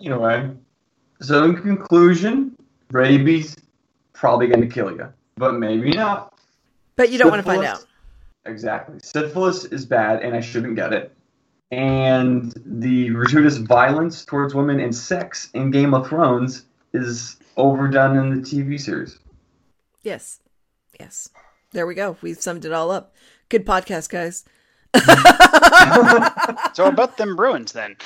Anyway, so in conclusion, rabies probably going to kill you, but maybe not. But you don't want to find out. Exactly. Syphilis is bad, and I shouldn't get it. And the gratuitous violence towards women and sex in Game of Thrones is overdone in the TV series. Yes. Yes. There we go. We've summed it all up. Good podcast, guys. So about them Bruins, then.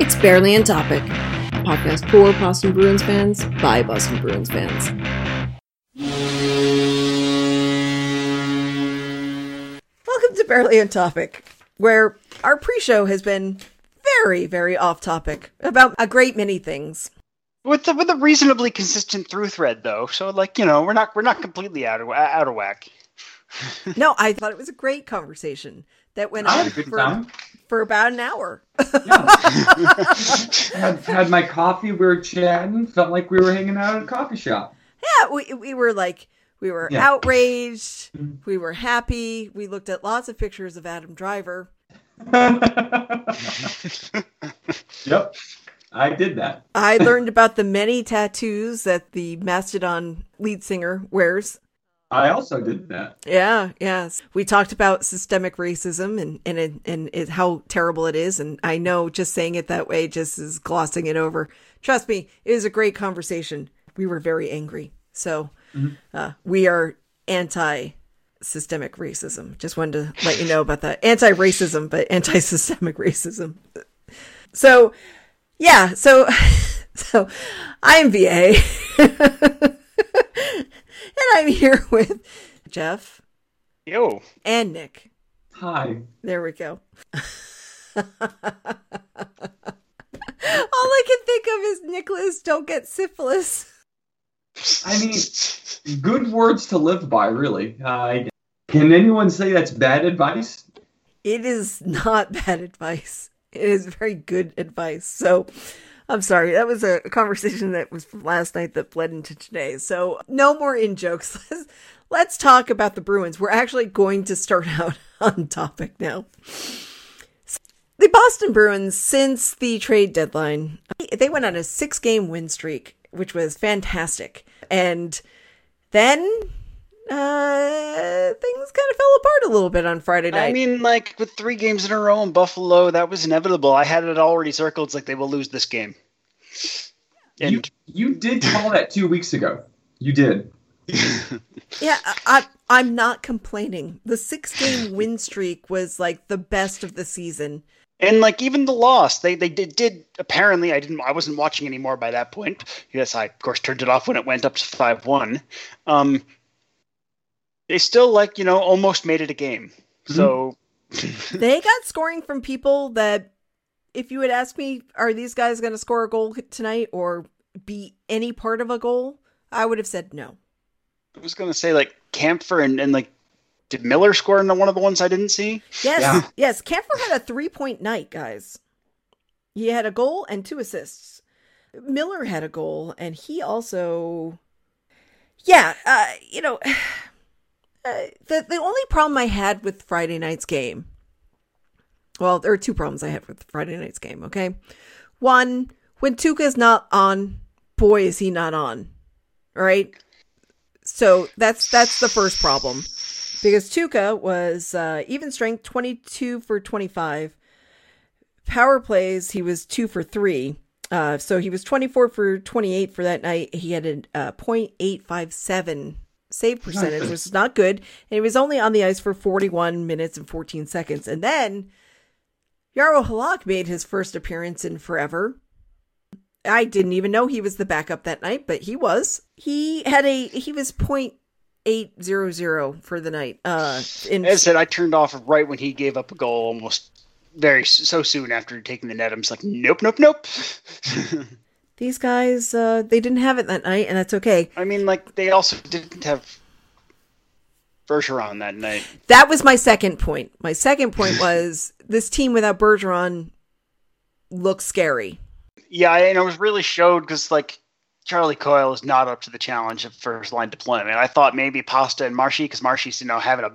It's Barely in Topic. A podcast for Boston Bruins fans by Boston Bruins fans. Welcome to Barely in Topic, where our pre-show has been very, very off topic about a great many things. With a reasonably consistent through thread, though. So, like, you know, we're not completely out of whack. No, I thought it was a great conversation that went on for about an hour. Yeah. Had my coffee, we were chatting, felt like we were hanging out at a coffee shop. Yeah, we were outraged, we were happy, we looked at lots of pictures of Adam Driver. Yep, I did that. I learned about the many tattoos that the Mastodon lead singer wears. I also did that. Yeah, yes. We talked about systemic racism and how terrible it is. And I know just saying it that way just is glossing it over. Trust me, it was a great conversation. We were very angry. So we are anti-systemic racism. Just wanted to let you know about that. Anti-racism, but anti-systemic racism. So, yeah. So I'm VA. And I'm here with Jeff. Yo. And Nick. Hi. There we go. All I can think of is Nicholas, don't get syphilis. I mean, good words to live by, really. Can anyone say that's bad advice? It is not bad advice. It is very good advice. So... I'm sorry. That was a conversation that was from last night that bled into today. So no more in-jokes. Let's talk about the Bruins. We're actually going to start out on topic now. So the Boston Bruins, since the trade deadline, they went on a 6-game win streak, which was fantastic. And then things kind of fell apart a little bit on Friday night. I mean, like, with 3 games in a row in Buffalo, that was inevitable. I had it already circled. It's like, they will lose this game. And you did call that 2 weeks ago. You did. Yeah, I'm not complaining. The 6-game win streak was, like, the best of the season. And, like, even the loss, they did apparently, I wasn't watching anymore by that point. Yes, I, of course, turned it off when it went up to 5-1. They still, like, you know, almost made it a game. So they got scoring from people that, if you had asked me, are these guys going to score a goal tonight or be any part of a goal? I would have said no. I was going to say, like, Kampfer and like, did Miller score into one of the ones I didn't see? Yes. Yeah. Yes. Kampfer had a 3-point night, guys. He had a goal and 2 assists. Miller had a goal and he also, you know... The only problem I had with Friday night's game, well, there are 2 problems I had with Friday night's game, okay? One, when Tuukka's not on, boy, is he not on, all right? So that's the first problem, because Tuukka was even strength, 22 for 25. Power plays, he was 2 for 3. So he was 24 for 28 for that night. He had a .857 save percentage, which is not good, and he was only on the ice for 41 minutes and 14 seconds. And then Jaroslav Halak made his first appearance in forever. I didn't even know he was the backup that night, but he was. He was .800 for the night. As I said, I turned off right when he gave up a goal, almost very so soon after taking the net. I'm just like, nope. These guys, they didn't have it that night, and that's okay. I mean, like, they also didn't have Bergeron that night. That was my second point. My second point was this team without Bergeron looks scary. Yeah, and it was really showed because, like, Charlie Coyle is not up to the challenge of first-line deployment. I thought maybe Pasta and Marshy, because Marshy's, you know, having a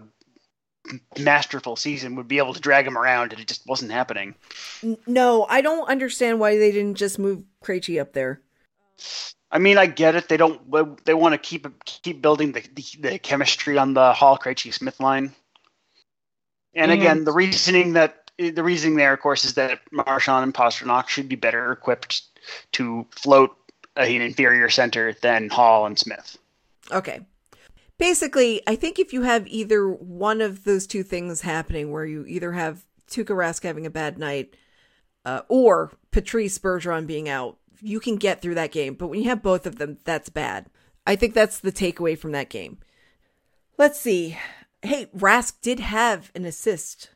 masterful season would be able to drag him around, and it just wasn't happening. No, I don't understand why they didn't just move Krejci up there. I mean, I get it. They don't. They want to keep building the chemistry on the Hall Krejci Smith line. And again, the reasoning there, of course, is that Marchand and Pastrnak should be better equipped to float an inferior center than Hall and Smith. Okay. Basically, I think if you have either one of those two things happening, where you either have Tuukka Rask having a bad night or Patrice Bergeron being out, you can get through that game. But when you have both of them, that's bad. I think that's the takeaway from that game. Let's see. Hey, Rask did have an assist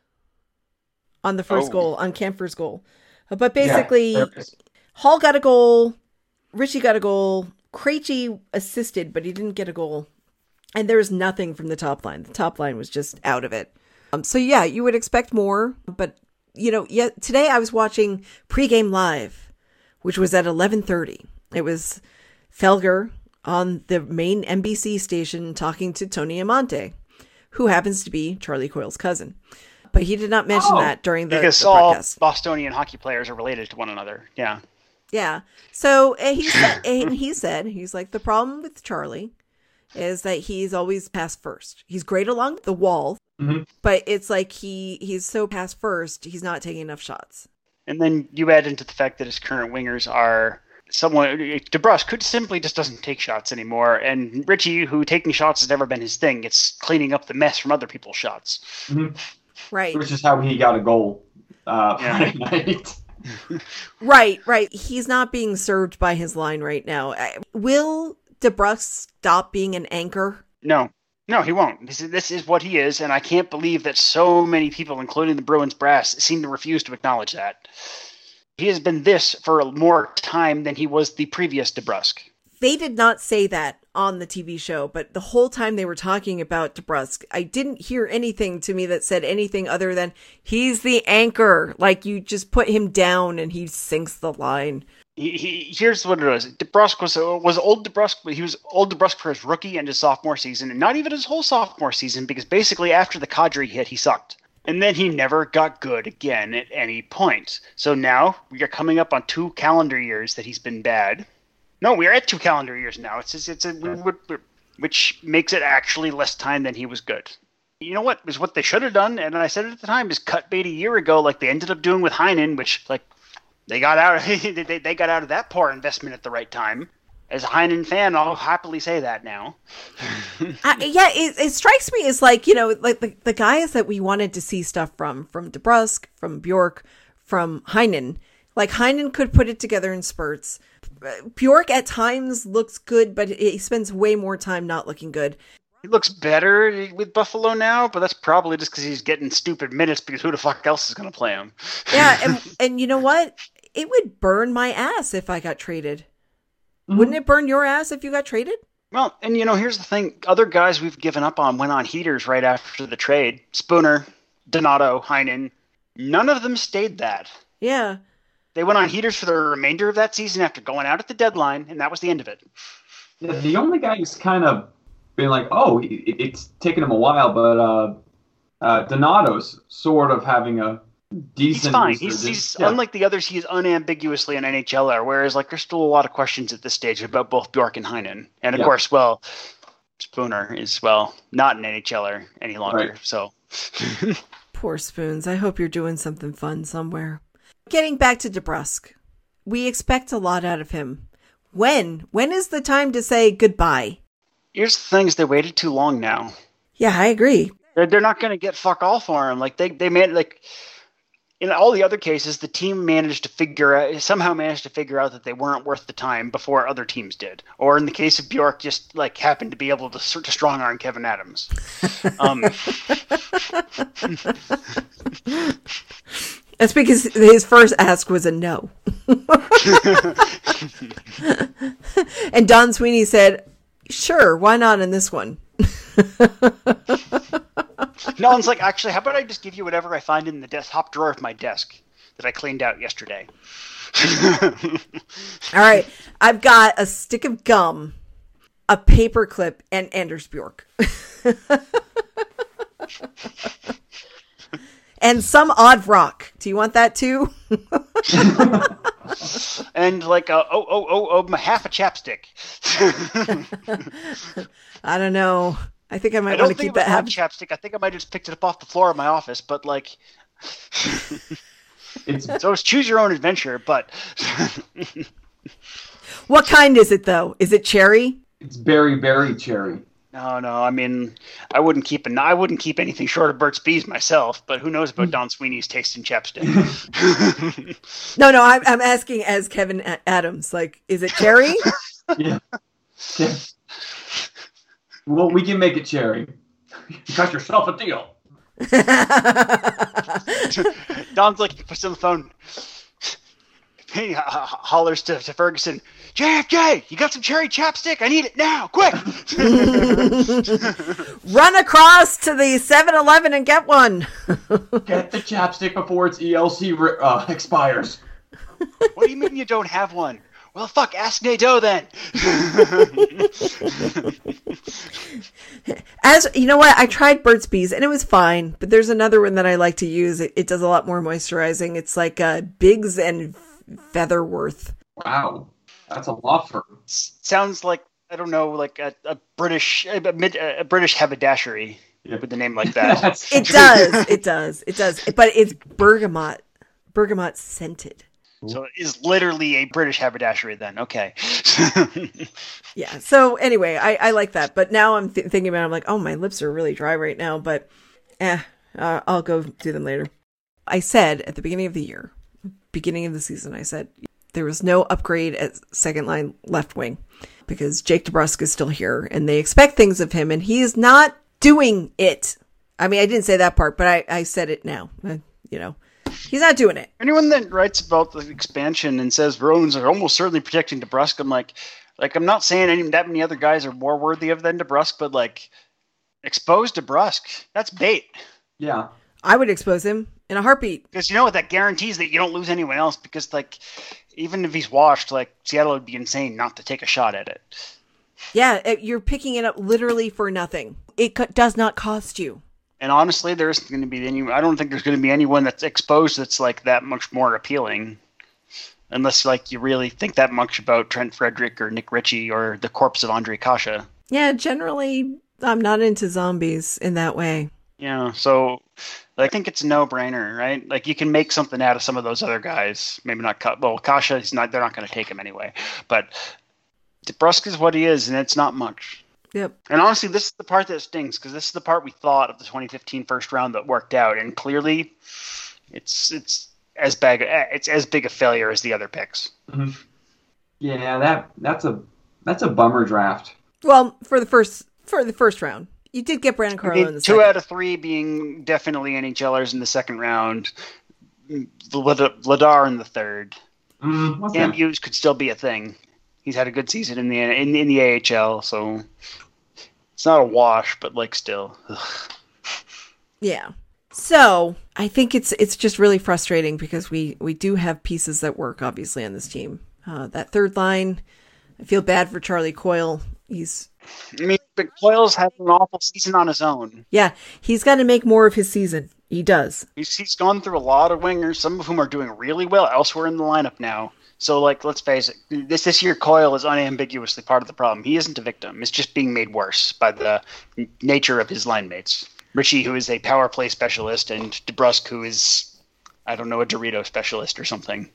on the first goal, on Kampfer's goal. But basically, Hall got a goal, Ritchie got a goal, Krejci assisted, but he didn't get a goal. And there was nothing from the top line. The top line was just out of it. So yeah, you would expect more. But, you know, today I was watching Pregame Live, which was at 11:30. It was Felger on the main NBC station talking to Tony Amonte, who happens to be Charlie Coyle's cousin. But he did not mention that during the broadcast. Because all Bostonian hockey players are related to one another. Yeah. Yeah. So he said, he's like, the problem with Charlie is that he's always pass first. He's great along the wall, but it's like he's so pass first, he's not taking enough shots. And then you add into the fact that his current wingers are someone, DeBrusk, who simply just doesn't take shots anymore, and Ritchie, who taking shots has never been his thing. It's cleaning up the mess from other people's shots. Mm-hmm. Right. Which is how he got a goal Friday night. Right. He's not being served by his line right now. Will DeBrusk stop being an anchor? No, he won't. This is what he is, and I can't believe that so many people, including the Bruins brass, seem to refuse to acknowledge that. He has been this for more time than he was the previous DeBrusk. They did not say that on the TV show, but the whole time they were talking about DeBrusk, I didn't hear anything to me that said anything other than he's the anchor. Like, you just put him down and he sinks the line. Here's what it was. DeBrusk was old DeBrusk, but he was old DeBrusk for his rookie and his sophomore season, and not even his whole sophomore season, because basically after the Kadri hit, he sucked. And then he never got good again at any point. So now we are coming up on 2 calendar years that he's been bad. No, we're at 2 calendar years now. Which makes it actually less time than he was good. You know what is what they should have done, and I said it at the time, is cut bait a year ago, like they ended up doing with Heinen, which like. They got out of that poor investment at the right time. As a Heinen fan, I'll happily say that now. It strikes me as like, you know, like the guys that we wanted to see stuff from DeBrusk, from Bjork, from Heinen. Like Heinen could put it together in spurts. Bjork at times looks good, but he spends way more time not looking good. He looks better with Buffalo now, but that's probably just because he's getting stupid minutes because who the fuck else is going to play him? Yeah, and you know what? It would burn my ass if I got traded. Mm-hmm. Wouldn't it burn your ass if you got traded? Well, and you know, here's the thing. Other guys we've given up on went on heaters right after the trade. Spooner, Donato, Heinen. None of them stayed that. Yeah. They went on heaters for the remainder of that season after going out at the deadline, and that was the end of it. Yeah, the only guy who's kind of been like, it's taken him a while, but Donato's sort of having a decent... He's fine. He's unlike the others, he's unambiguously an NHLer, whereas like there's still a lot of questions at this stage about both Bjork and Heinen. And of course, Spooner is, not an NHLer any longer, so... Poor Spoons. I hope you're doing something fun somewhere. Getting back to DeBrusk, we expect a lot out of him. When is the time to say goodbye? Here's the thing, they waited too long now. Yeah, I agree. They're not going to get fuck all for him. Like they managed, like in all the other cases, the team managed to figure out that they weren't worth the time before other teams did. Or in the case of Bjork, just like happened to be able to sort of strong arm Kevyn Adams. That's because his first ask was a no. And Don Sweeney said, sure, why not in this one? No one's like, actually, how about I just give you whatever I find in the top drawer of my desk that I cleaned out yesterday? All right. I've got a stick of gum, a paperclip, and Anders Bjork. And some odd rock. Do you want that too? And like a half a chapstick. I don't know. I think I might want to keep that half chapstick. I think I might have just picked it up off the floor of my office. But like, so it's choose your own adventure. But what kind is it though? Is it cherry? It's berry cherry. No. I mean, I wouldn't keep anything short of Burt's Bees myself. But who knows about Don Sweeney's taste in chapstick? No. I'm asking as Kevyn Adams. Like, is it cherry? Yeah. Well, we can make it cherry. You got yourself a deal. Don's like, puts on the phone. He hollers to Ferguson, JFK, you got some cherry chapstick? I need it now, quick! Run across to the 7-Eleven and get one. Get the chapstick before its ELC expires. What do you mean you don't have one? Well, fuck, ask Nadeau then. You know what? I tried Burt's Bees and it was fine, but there's another one that I like to use. It does a lot more moisturizing. It's like Biggs and Featherworth. Wow, that's a law firm. Sounds like a British British haberdashery with a name like that. It does. But it's bergamot scented. So it is literally a British haberdashery then. Okay. Yeah. So anyway, I like that. But now I'm thinking about it, I'm like, oh, my lips are really dry right now. But I'll go do them later. I said at the beginning of the season, I said there was no upgrade at second line left wing because Jake DeBrusk is still here and they expect things of him and he is not doing it. I mean, I didn't say that part, but I said it now. He's not doing it. Anyone that writes about the expansion and says Bruins are almost certainly protecting DeBrusk, I'm like I'm not saying that many other guys are more worthy of than DeBrusk, but like expose DeBrusk. That's bait. Yeah. I would expose him in a heartbeat. Because you know what? That guarantees that you don't lose anyone else because, like, even if he's washed, like, Seattle would be insane not to take a shot at it. Yeah, you're picking it up literally for nothing. It does not cost you. And honestly, there isn't going to be any. I don't think there's going to be anyone that's exposed that's, like, that much more appealing. Unless, like, you really think that much about Trent Frederick or Nick Ritchie or the corpse of Andre Kasha. Yeah, generally, I'm not into zombies in that way. Yeah, so I think it's a no-brainer, right? Like you can make something out of some of those other guys. Maybe not Kasha. They're not going to take him anyway. But DeBrusk is what he is, and it's not much. Yep. And honestly, this is the part that stings because this is the part we thought of the 2015 first round that worked out, and clearly, it's as big a failure as the other picks. Mm-hmm. Yeah, that's a bummer draft. Well, for the first round. You did get Brandon Carlo in the second. 2 out of 3 being definitely NHLers in the second round. Ladar in the third. Cam Hughes could still be a thing. He's had a good season in the AHL, so it's not a wash, but like still. Ugh. Yeah. So I think it's just really frustrating because we do have pieces that work obviously on this team. That third line, I feel bad for Charlie Coyle. But Coyle's had an awful season on his own. Yeah, he's got to make more of his season. He does. He's gone through a lot of wingers, some of whom are doing really well elsewhere in the lineup now. So, like, let's face it, this year Coyle is unambiguously part of the problem. He isn't a victim. It's just being made worse by the nature of his line mates. Richie, who is a power play specialist, and DeBrusk, who is, I don't know, a Dorito specialist or something.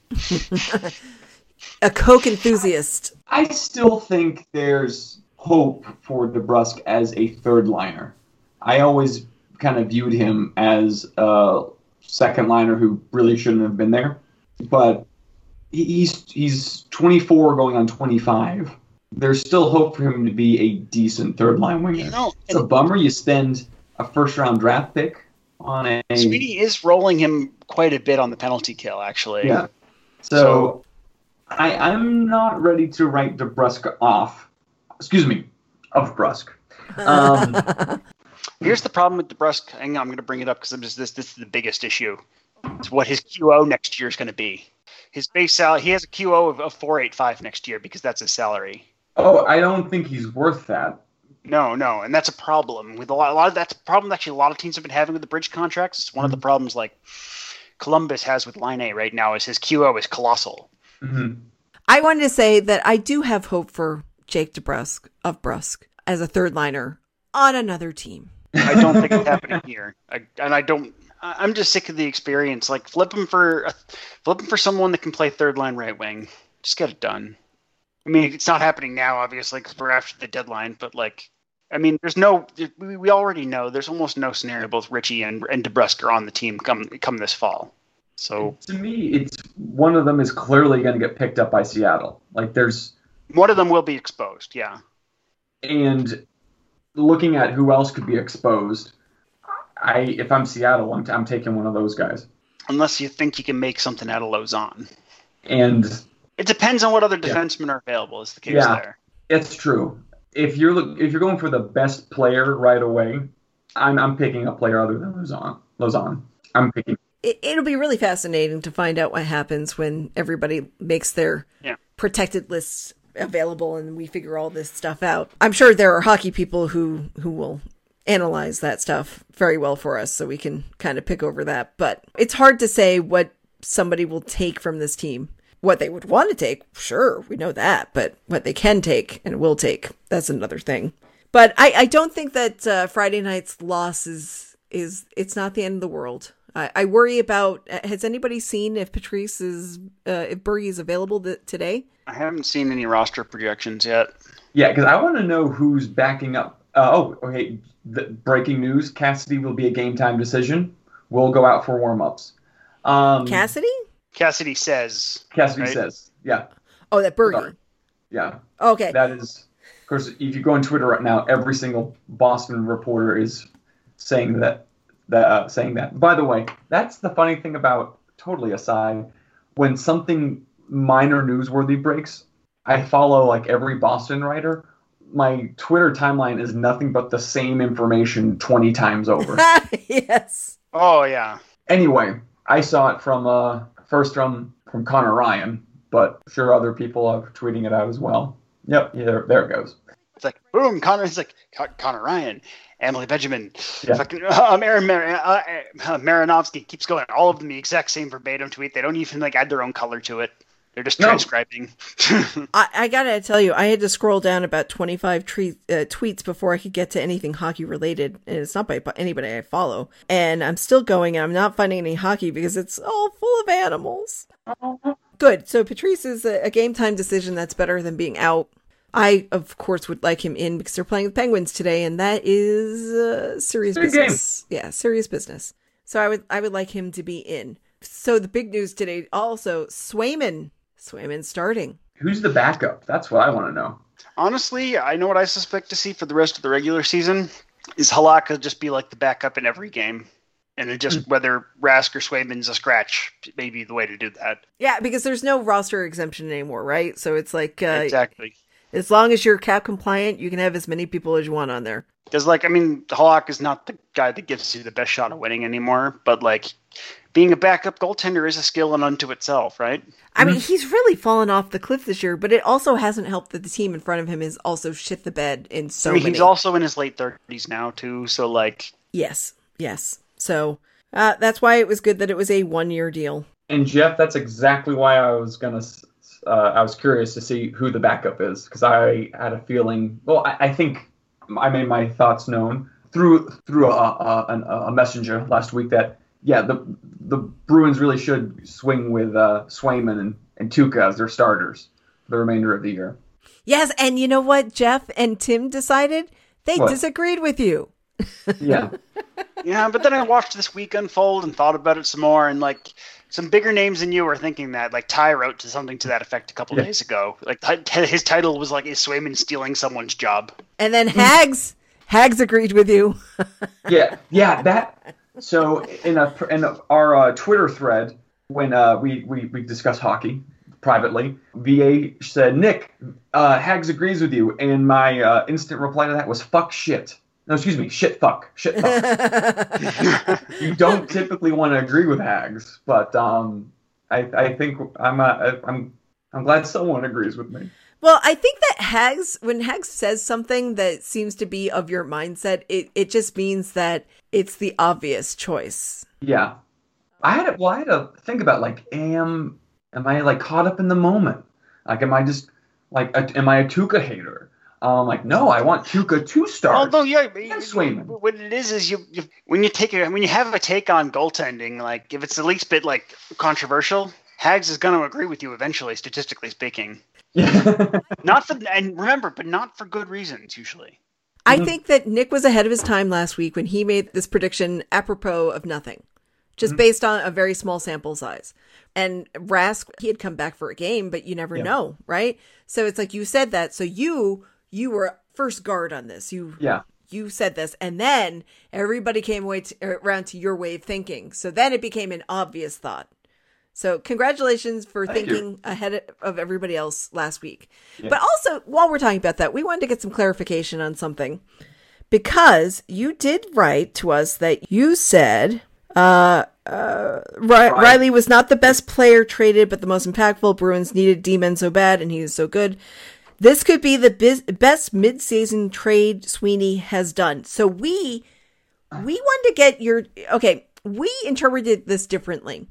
A Coke enthusiast. I still think there's hope for DeBrusk as a third liner. I always kind of viewed him as a second liner who really shouldn't have been there. But he's 24 going on 25. There's still hope for him to be a decent third line winger. It's a bummer you spend a first round draft pick on a... Sweeney is rolling him quite a bit on the penalty kill, actually. Yeah. So I'm not ready to write DeBrusk off. Excuse me, of DeBrusk. Here's the problem with DeBrusk. Hang on, I'm going to bring it up because this is the biggest issue. It's what his QO next year is going to be. His base salary. He has a QO of 4.85 next year because that's his salary. Oh, I don't think he's worth that. No, and that's a problem. With a lot of that's a problem actually a lot of teams have been having with the bridge contracts. It's one of the problems like Columbus has with Line A right now is his QO is colossal. Mm-hmm. I wanted to say that I do have hope for Jake DeBrusk of Brusk as a third liner on another team. I don't think it's happening here. I'm just sick of the experience. Like flip him for someone that can play third line right wing. Just get it done. I mean, it's not happening now, obviously, because we're after the deadline. But like, I mean, we already know there's almost no scenario both Ritchie and DeBrusk are on the team come this fall. So to me, it's one of them is clearly going to get picked up by Seattle. Like there's one of them will be exposed. Yeah. And looking at who else could be exposed, if I'm Seattle, I'm taking one of those guys. Unless you think you can make something out of Lauzon. And it depends on what other defensemen are available is the case there. It's true. If you're going for the best player right away, I'm picking a player other than Lauzon. I'm picking. It'll be really fascinating to find out what happens when everybody makes their protected lists available and we figure all this stuff out. I'm sure there are hockey people who will analyze that stuff very well for us so we can kind of pick over that. But it's hard to say what somebody will take from this team. What they would want to take, sure, we know that. But what they can take and will take, that's another thing. But I don't think that Friday night's loss is it's not the end of the world. I worry about, has anybody seen if Patrice is, if Bergy is available today? I haven't seen any roster projections yet. Yeah, because I want to know who's backing up. Breaking news, Cassidy will be a game time decision. We'll go out for warm-ups. Cassidy? Cassidy says. Cassidy says, yeah. Oh, that Bergy. Yeah. Okay. That is, of course, if you go on Twitter right now, every single Boston reporter is saying that. By the way, that's the funny thing about, totally aside, when something minor newsworthy breaks, I follow like every Boston writer. My Twitter timeline is nothing but the same information 20 times over. Yes. Oh, yeah. Anyway, I saw it from Connor Ryan, but I'm sure other people are tweeting it out as well. Yep, yeah, there it goes. It's like, boom, Connor Ryan. Emily Benjamin, Marinovsky keeps going. All of them the exact same verbatim tweet. They don't even add their own color to it. They're just transcribing. I gotta tell you, I had to scroll down about 25 tweets before I could get to anything hockey related, and it's not by anybody I follow. And I'm still going, and I'm not finding any hockey because it's all full of animals. Good. So Patrice is a game time decision that's better than being out. I, of course, would like him in because they're playing the Penguins today, and that is serious business. Game. Yeah, serious business. So I would like him to be in. So the big news today also, Swayman starting. Who's the backup? That's what I want to know. Honestly, I know what I suspect to see for the rest of the regular season is Halak just be like the backup in every game. And it just whether Rask or Swayman's a scratch may be the way to do that. Yeah, because there's no roster exemption anymore, right? So it's like... exactly. As long as you're cap compliant, you can have as many people as you want on there. Because, Halak is not the guy that gives you the best shot of winning anymore. But, being a backup goaltender is a skill and unto itself, right? I mean, he's really fallen off the cliff this year, but it also hasn't helped that the team in front of him is also shit the bed in so many. He's also in his late 30s now, too, so, Yes. So, that's why it was good that it was a one-year deal. And, Jeff, that's exactly why I was going to... I was curious to see who the backup is because I had a feeling. Well, I think I made my thoughts known through a messenger last week that the Bruins really should swing with Swayman and Tuukka as their starters for the remainder of the year. Yes, and you know what, Jeff and Tim decided they disagreed with you. Yeah, yeah, but then I watched this week unfold and thought about it some more and Some bigger names than you were thinking that. Ty wrote something to that effect a couple days ago. His title was "Is Swayman stealing someone's job?" And then Hags agreed with you. yeah. That. So in our Twitter thread, when we discuss hockey privately, VA said, "Nick, Hags agrees with you," and my instant reply to that was "fuck shit." No, excuse me, shit fuck. You don't typically want to agree with Hags, but I think I'm glad someone agrees with me. Well, I think that Hags, when Hags says something that seems to be of your mindset, it just means that it's the obvious choice. Yeah. I had to think about, like, am I, like, caught up in the moment? Like, am I just, like, am I a Tuukka hater? I'm like, no, I want Tuukka 2 stars. Although, yeah, what it is you when you have a take on goaltending, like, if it's the least bit, like, controversial, Hags is going to agree with you eventually, statistically speaking. Not for good reasons, usually. I think that Nick was ahead of his time last week when he made this prediction apropos of nothing, just based on a very small sample size. And Rask, he had come back for a game, but you never know, right? So it's like you said that. So you were first guard on this. You said this, and then everybody came around to your way of thinking. So then it became an obvious thought. So congratulations for thinking ahead of everybody else last week. Yeah. But also, while we're talking about that, we wanted to get some clarification on something, because you did write to us that you said Reilly was not the best player traded, but the most impactful. Bruins needed D-men so bad, and he was so good. This could be the best mid-season trade Sweeney has done. So we wanted to get your – okay, we interpreted this differently.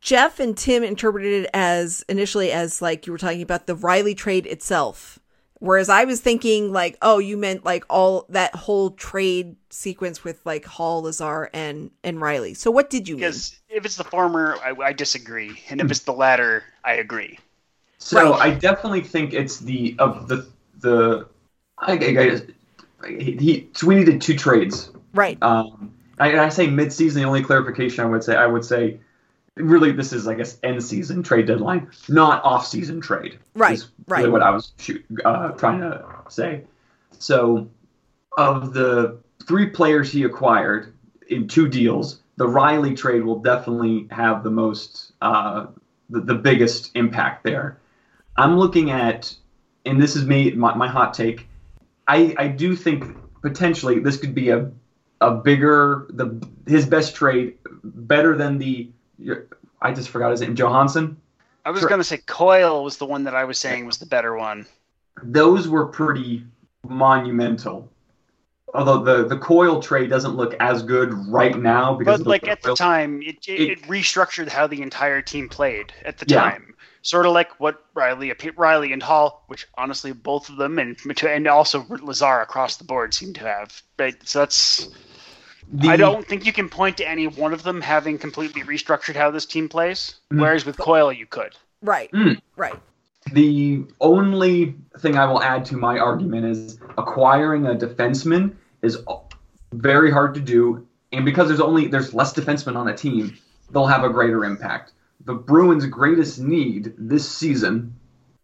Jeff and Tim interpreted it initially as like you were talking about the Reilly trade itself. Whereas I was thinking like, oh, you meant like all that whole trade sequence with like Hall, Lazar and Reilly. So what did you mean? Because if it's the former, I disagree. And if it's the latter, I agree. So right. I definitely think it's Sweeney did 2 trades. Right. I say mid-season, the only clarification I would say really, this is, I guess, end season trade deadline, not off season trade. Right, is really what I was trying to say. So, of the 3 players he acquired in 2 deals, the Reilly trade will definitely have the most, the biggest impact there. I'm looking at, and this is me, my hot take. I do think potentially this could be a bigger, his best trade, better than the. I just forgot his name. Johansson? I was going to say Coyle was the one that I was saying was the better one. Those were pretty monumental. Although the Coyle trade doesn't look as good right now. Because at the time, it restructured how the entire team played at the time. Sort of like what Reilly and Hall, which honestly both of them, and also Lazar across the board seem to have. Right? So that's... I don't think you can point to any one of them having completely restructured how this team plays, whereas with Coyle you could. Right, right. The only thing I will add to my argument is acquiring a defenseman is very hard to do, and because there's less defensemen on a team, they'll have a greater impact. The Bruins' greatest need this season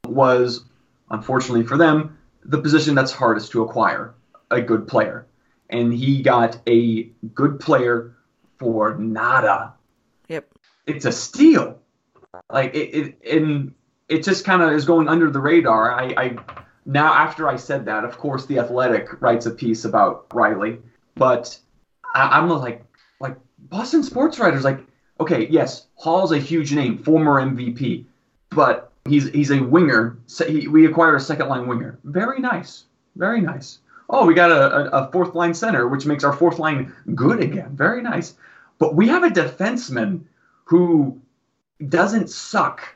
was, unfortunately for them, the position that's hardest to acquire, a good player. And he got a good player for nada. Yep. It's a steal. Like it just kind of is going under the radar. Now after I said that, of course, The Athletic writes a piece about Reilly, but I'm like Boston sports writers. Like, okay, yes, Hall's a huge name, former MVP, but he's a winger. So we acquired a second line winger. Very nice. Very nice. Oh, we got a fourth line center, which makes our fourth line good again. Very nice. But we have a defenseman who doesn't suck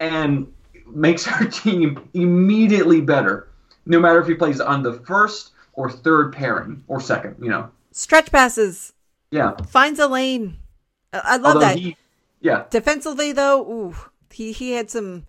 and makes our team immediately better, no matter if he plays on the first or third pairing or second, you know. Stretch passes. Yeah. Finds a lane. I love that. Defensively, though, he had some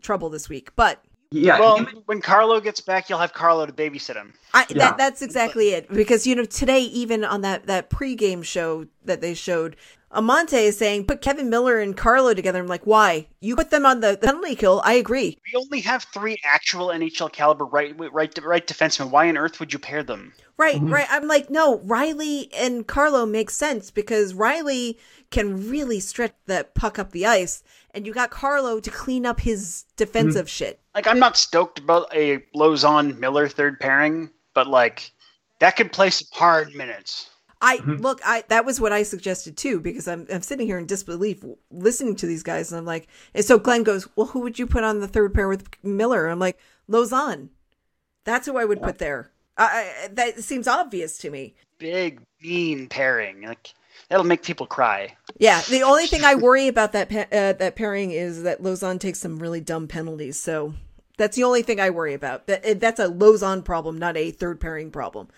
trouble this week, but. Yeah. Well, when Carlo gets back, you'll have Carlo to babysit him. That's exactly it. Because, you know, today, even on that pregame show that they showed, Amante is saying, put Kevan Miller and Carlo together. I'm like, why? You put them on the penalty kill. I agree. We only have 3 actual NHL caliber right defensemen. Why on earth would you pair them? Right, right. I'm like, no, Reilly and Carlo makes sense because Reilly can really stretch that puck up the ice. And you got Carlo to clean up his defensive shit. Like, I'm not stoked about a Lauzon-Miller third pairing, but, like, that could play some hard minutes. That was what I suggested too, because I'm sitting here in disbelief listening to these guys, and I'm like, and so Glenn goes, well, who would you put on the third pair with Miller? And I'm like, Lauzon. That's who I would put there. That seems obvious to me. Big mean pairing, like that'll make people cry. Yeah, the only thing I worry about that pairing is that Lauzon takes some really dumb penalties. So that's the only thing I worry about. That's a Lauzon problem, not a third pairing problem.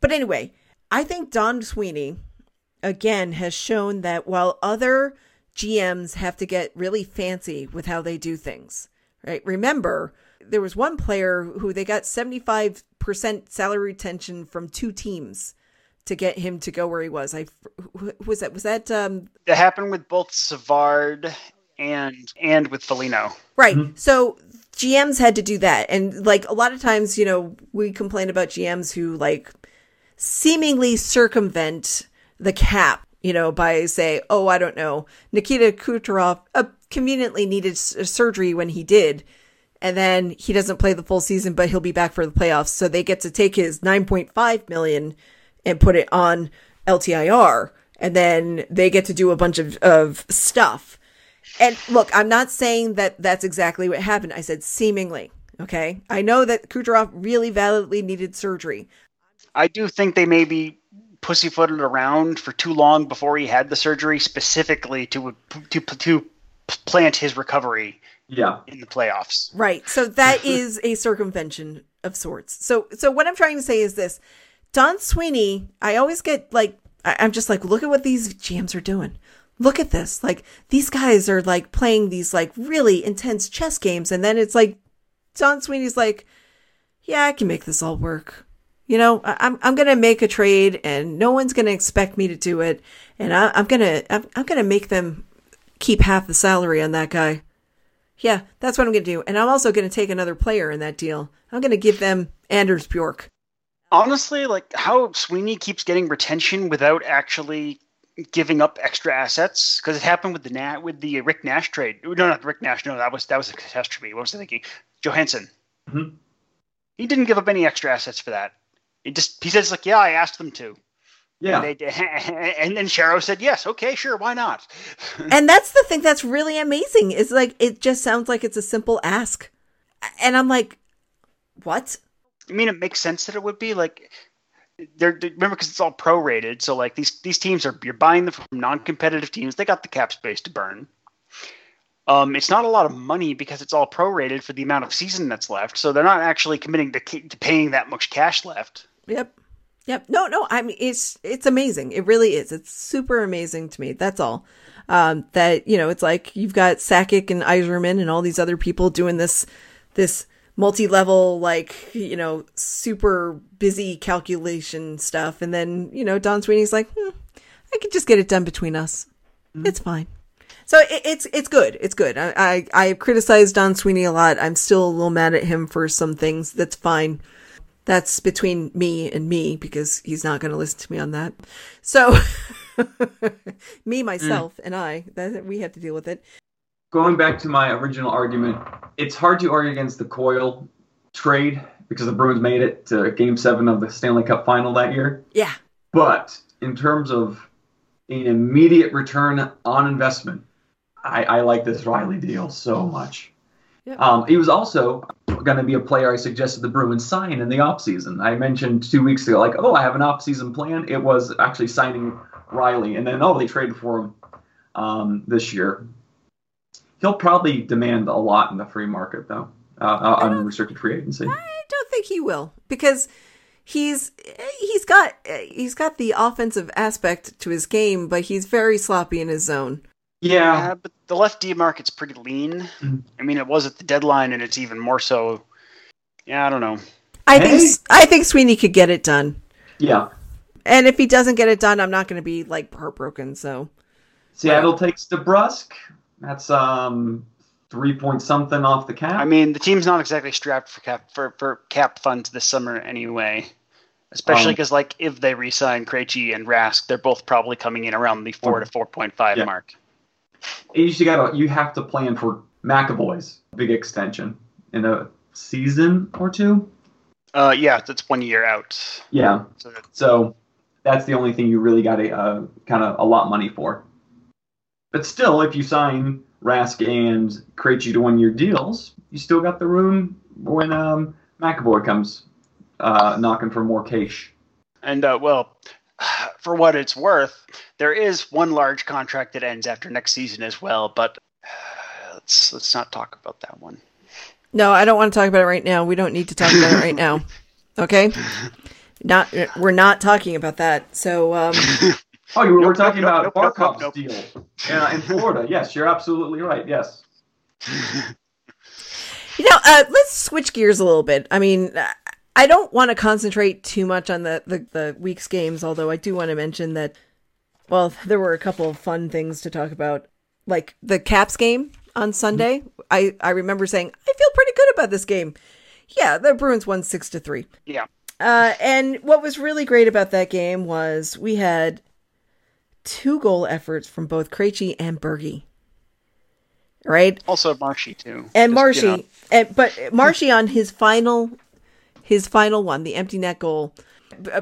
But anyway, I think Don Sweeney again has shown that while other GMs have to get really fancy with how they do things, right? Remember, there was one player who they got 75% salary retention from two teams to get him to go where he was. Was that? It happened with both Savard and with Foligno. Right. Mm-hmm. So GMs had to do that, and like a lot of times, you know, we complain about GMs who like seemingly circumvent the cap, you know, by say, oh, I don't know, Nikita Kucherov conveniently needed surgery when he did. And then he doesn't play the full season, but he'll be back for the playoffs. So they get to take his $9.5 million and put it on LTIR. And then they get to do a bunch of stuff. And look, I'm not saying that that's exactly what happened. I said seemingly. Okay. I know that Kucherov really validly needed surgery. I do think they maybe pussyfooted around for too long before he had the surgery, specifically to plant his recovery. Yeah, in the playoffs. Right. So that is a circumvention of sorts. So what I'm trying to say is this. Don Sweeney, I always get like, I'm just like, look at what these GMs are doing. Look at this. Like these guys are like playing these like really intense chess games. And then it's like, Don Sweeney's like, yeah, I can make this all work. You know, I'm going to make a trade and no one's going to expect me to do it. And I'm going to make them keep half the salary on that guy. Yeah, that's what I'm going to do. And I'm also going to take another player in that deal. I'm going to give them Anders Bjork. Honestly, like how Sweeney keeps getting retention without actually giving up extra assets, because it happened with the Rick Nash trade. No, not Rick Nash. No, that was a catastrophe. What was I thinking? Johansson. Mm-hmm. He didn't give up any extra assets for that. He says like, yeah, I asked them to. Yeah, and then Charo said, yes, okay, sure, why not? And that's the thing that's really amazing. It's like, it just sounds like it's a simple ask. And I'm like, what? I mean, it makes sense that it would be like, remember, because it's all prorated. So like these teams you're buying them from non-competitive teams. They got the cap space to burn. It's not a lot of money because it's all prorated for the amount of season that's left. So they're not actually committing to paying that much cash left. Yep. No. I mean, it's amazing. It really is. It's super amazing to me. That's all. That, you know, it's like you've got Sakic and Yzerman and all these other people doing this multi-level, like, you know, super busy calculation stuff. And then, you know, Don Sweeney's like, I could just get it done between us. Mm-hmm. It's fine. So it's good. It's good. I criticized Don Sweeney a lot. I'm still a little mad at him for some things. That's fine. That's between me and me, because he's not going to listen to me on that. So me, myself, and I, we have to deal with it. Going back to my original argument, it's hard to argue against the Coyle trade because the Bruins made it to Game 7 of the Stanley Cup Final that year. Yeah. But in terms of an immediate return on investment, I like this Reilly deal so much. Yep. He was also going to be a player I suggested the Bruins sign in the offseason. I mentioned 2 weeks ago, like, oh, I have an offseason plan. It was actually signing Reilly, and then, they traded for him this year. He'll probably demand a lot in the free market, though, on restricted free agency. I don't think he will, because he's got the offensive aspect to his game, but he's very sloppy in his zone. Yeah, but the left D market's pretty lean. I mean, it was at the deadline, and it's even more so. Yeah, I don't know. I think Sweeney could get it done. Yeah. And if he doesn't get it done, I'm not going to be, like, heartbroken, so. Seattle takes DeBrusk. That's 3-point-something off the cap. I mean, the team's not exactly strapped for cap funds this summer anyway. Especially because, like, if they re-sign Krejci and Rask, they're both probably coming in around the 4 to 4.5 mark. You have to plan for McAvoy's big extension in a season or two. Yeah, that's 1 year out. Yeah. So that's the only thing you really got to kind of allot money for. But still, if you sign Rask and Krejci to one-year deals, you still got the room when McAvoy comes knocking for more cash. And, well, for what it's worth, there is one large contract that ends after next season as well, but let's not talk about that one. No, I don't want to talk about it right now. We don't need to talk about it right now. Okay? We're not talking about that. So, We're talking about Barkov's deal in Florida. Yes, you're absolutely right. Yes. You know, let's switch gears a little bit. I mean, I don't want to concentrate too much on the week's games, although I do want to mention that, well, there were a couple of fun things to talk about, like the Caps game on Sunday. I remember saying, I feel pretty good about this game. Yeah, the Bruins won 6-3. Yeah. And what was really great about that game was we had 2-goal efforts from both Krejci and Berge. Right? Also Marshy, too. And Marshy. You know. But Marshy on his final one, the empty net goal.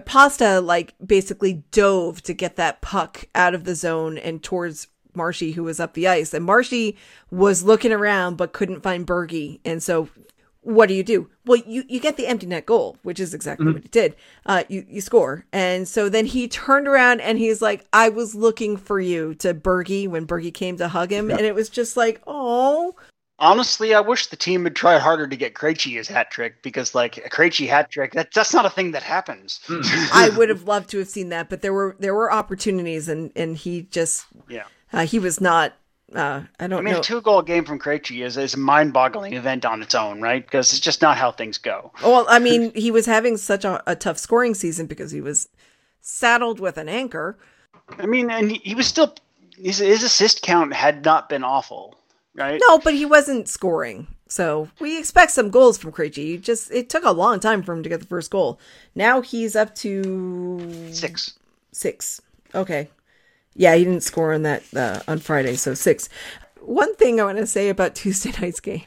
Pasta, basically dove to get that puck out of the zone and towards Marshy, who was up the ice, and Marshy was looking around but couldn't find Berge. And so what do? Well, you get the empty net goal, which is exactly what he did. You score. And so then he turned around and he's like, I was looking for you, to Berge when Berge came to hug him. Yeah. And it was just like, oh. Honestly, I wish the team had tried harder to get Krejci his hat trick, because a Krejci hat trick, that's not a thing that happens. I would have loved to have seen that, but there were opportunities and he just... Yeah. He was not, I mean, a 2-goal game from Krejci is a mind-boggling event on its own, right? Because it's just not how things go. Well, I mean, he was having such a tough scoring season because he was saddled with an anchor. I mean, and he was still, his assist count had not been awful, right? No, but he wasn't scoring. So we expect some goals from Krejci. It took a long time for him to get the first goal. Now he's up to... Six. Okay. Yeah, he didn't score on that on Friday, so 6. One thing I want to say about Tuesday night's game,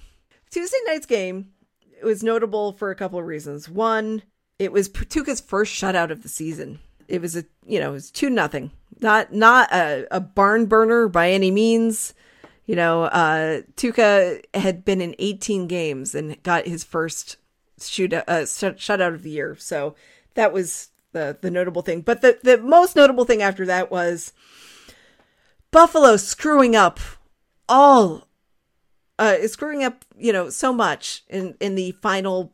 it was notable for a couple of reasons. One, it was Tuukka's first shutout of the season. It was it was 2-0, not a barn burner by any means. You know, Tuukka had been in 18 games and got his first shutout of the year, so that was the notable thing. But the most notable thing after that was Buffalo screwing up so much in the final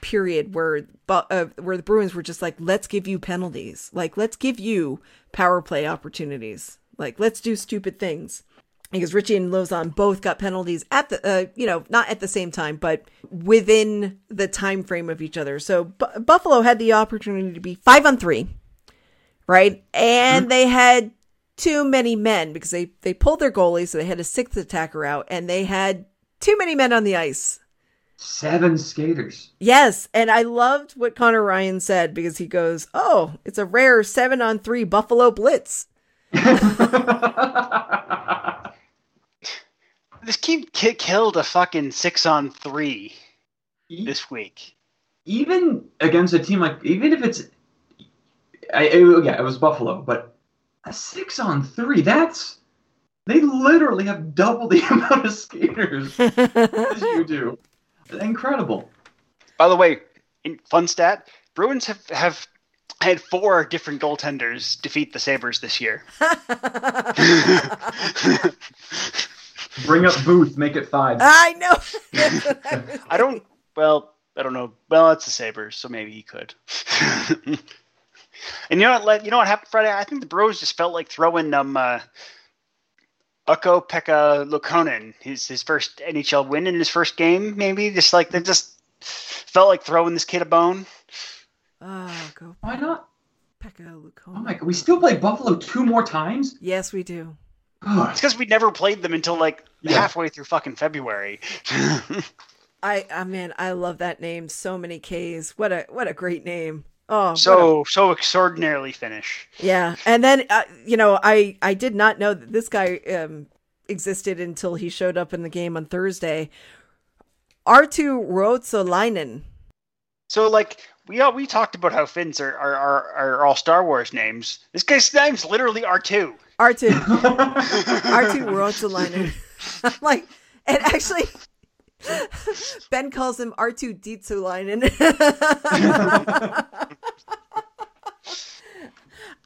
period where the Bruins were just like, let's give you penalties, let's give you power play opportunities, let's do stupid things, because Ritchie and Lauzon both got penalties at the not at the same time, but within the time frame of each other. So Buffalo had the opportunity to be 5-on-3, right? And they had too many men, because they pulled their goalie, so they had a 6th attacker out, and they had too many men on the ice. 7 skaters. Yes, and I loved what Connor Ryan said, because he goes, "Oh, it's a rare 7-on-3 Buffalo blitz." This team killed a fucking 6-on-3 this week. Even against a team even if it's, it was Buffalo, but a 6-on-3, they literally have double the amount of skaters as you do. Incredible. By the way, fun stat, Bruins have had 4 different goaltenders defeat the Sabres this year. Bring up Booth, make it 5. I know. I don't know. Well, it's the Sabres, so maybe he could. And you know what happened Friday? I think the Bros just felt like throwing Ukko-Pekka Luukkonen, his first NHL win in his first game, maybe. Just they just felt like throwing this kid a bone. Oh, go. Why not? Pekka Luukkonen. Oh my God, we still play Buffalo 2 more times? Yes, we do. It's because we never played them until halfway through fucking February. I love that name. So many K's. What a great name. Oh, so extraordinarily Finnish. Yeah, and then I did not know that this guy existed until he showed up in the game on Thursday. Arttu Ruotsalainen. So, like, we talked about how Finns are all Star Wars names. This guy's name's literally R2. R2. R2 Ristolainen. Like, and actually, Ben calls him R2 Ditsulainen.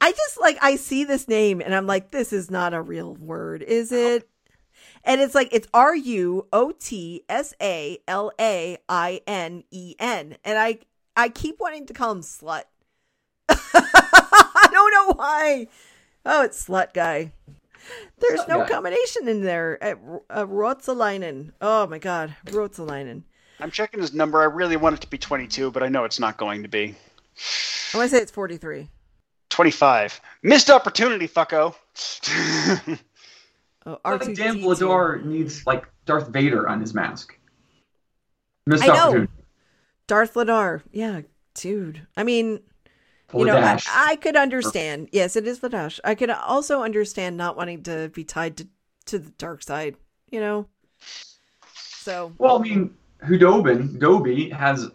I just, like, I see this name, and I'm like, this is not a real word, is it? And it's like, it's R-U-O-T-S-A-L-A-I-N-E-N. And I keep wanting to call him Slut. I don't know why. Oh, it's Slut Guy. There's no combination in there. Ristolainen. Oh, my God. Ristolainen. I'm checking his number. I really want it to be 22, but I know it's not going to be. I want to say it's 43. 25. Missed opportunity, fucko. Oh, I think Dan Vlador needs, like, Darth Vader on his mask. Missed opportunity. Darth Vladar. Yeah, dude. I mean... You know, I could understand. Yes, it is Vladash. I could also understand not wanting to be tied to the dark side, you know? So. Well, I mean, Hudobin has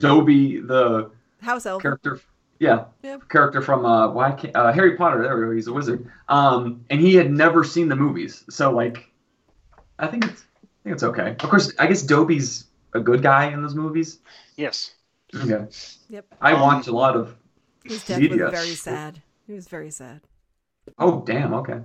Dobby, the house elf character. Yeah. Yep. Character from Harry Potter. There we go. He's a wizard. And he had never seen the movies. So, like, I think it's okay. Of course, I guess Dobby's a good guy in those movies. Yes. Okay. Yep. I watched a lot of. His death was very sad. It was very sad. Oh, damn. Okay. Of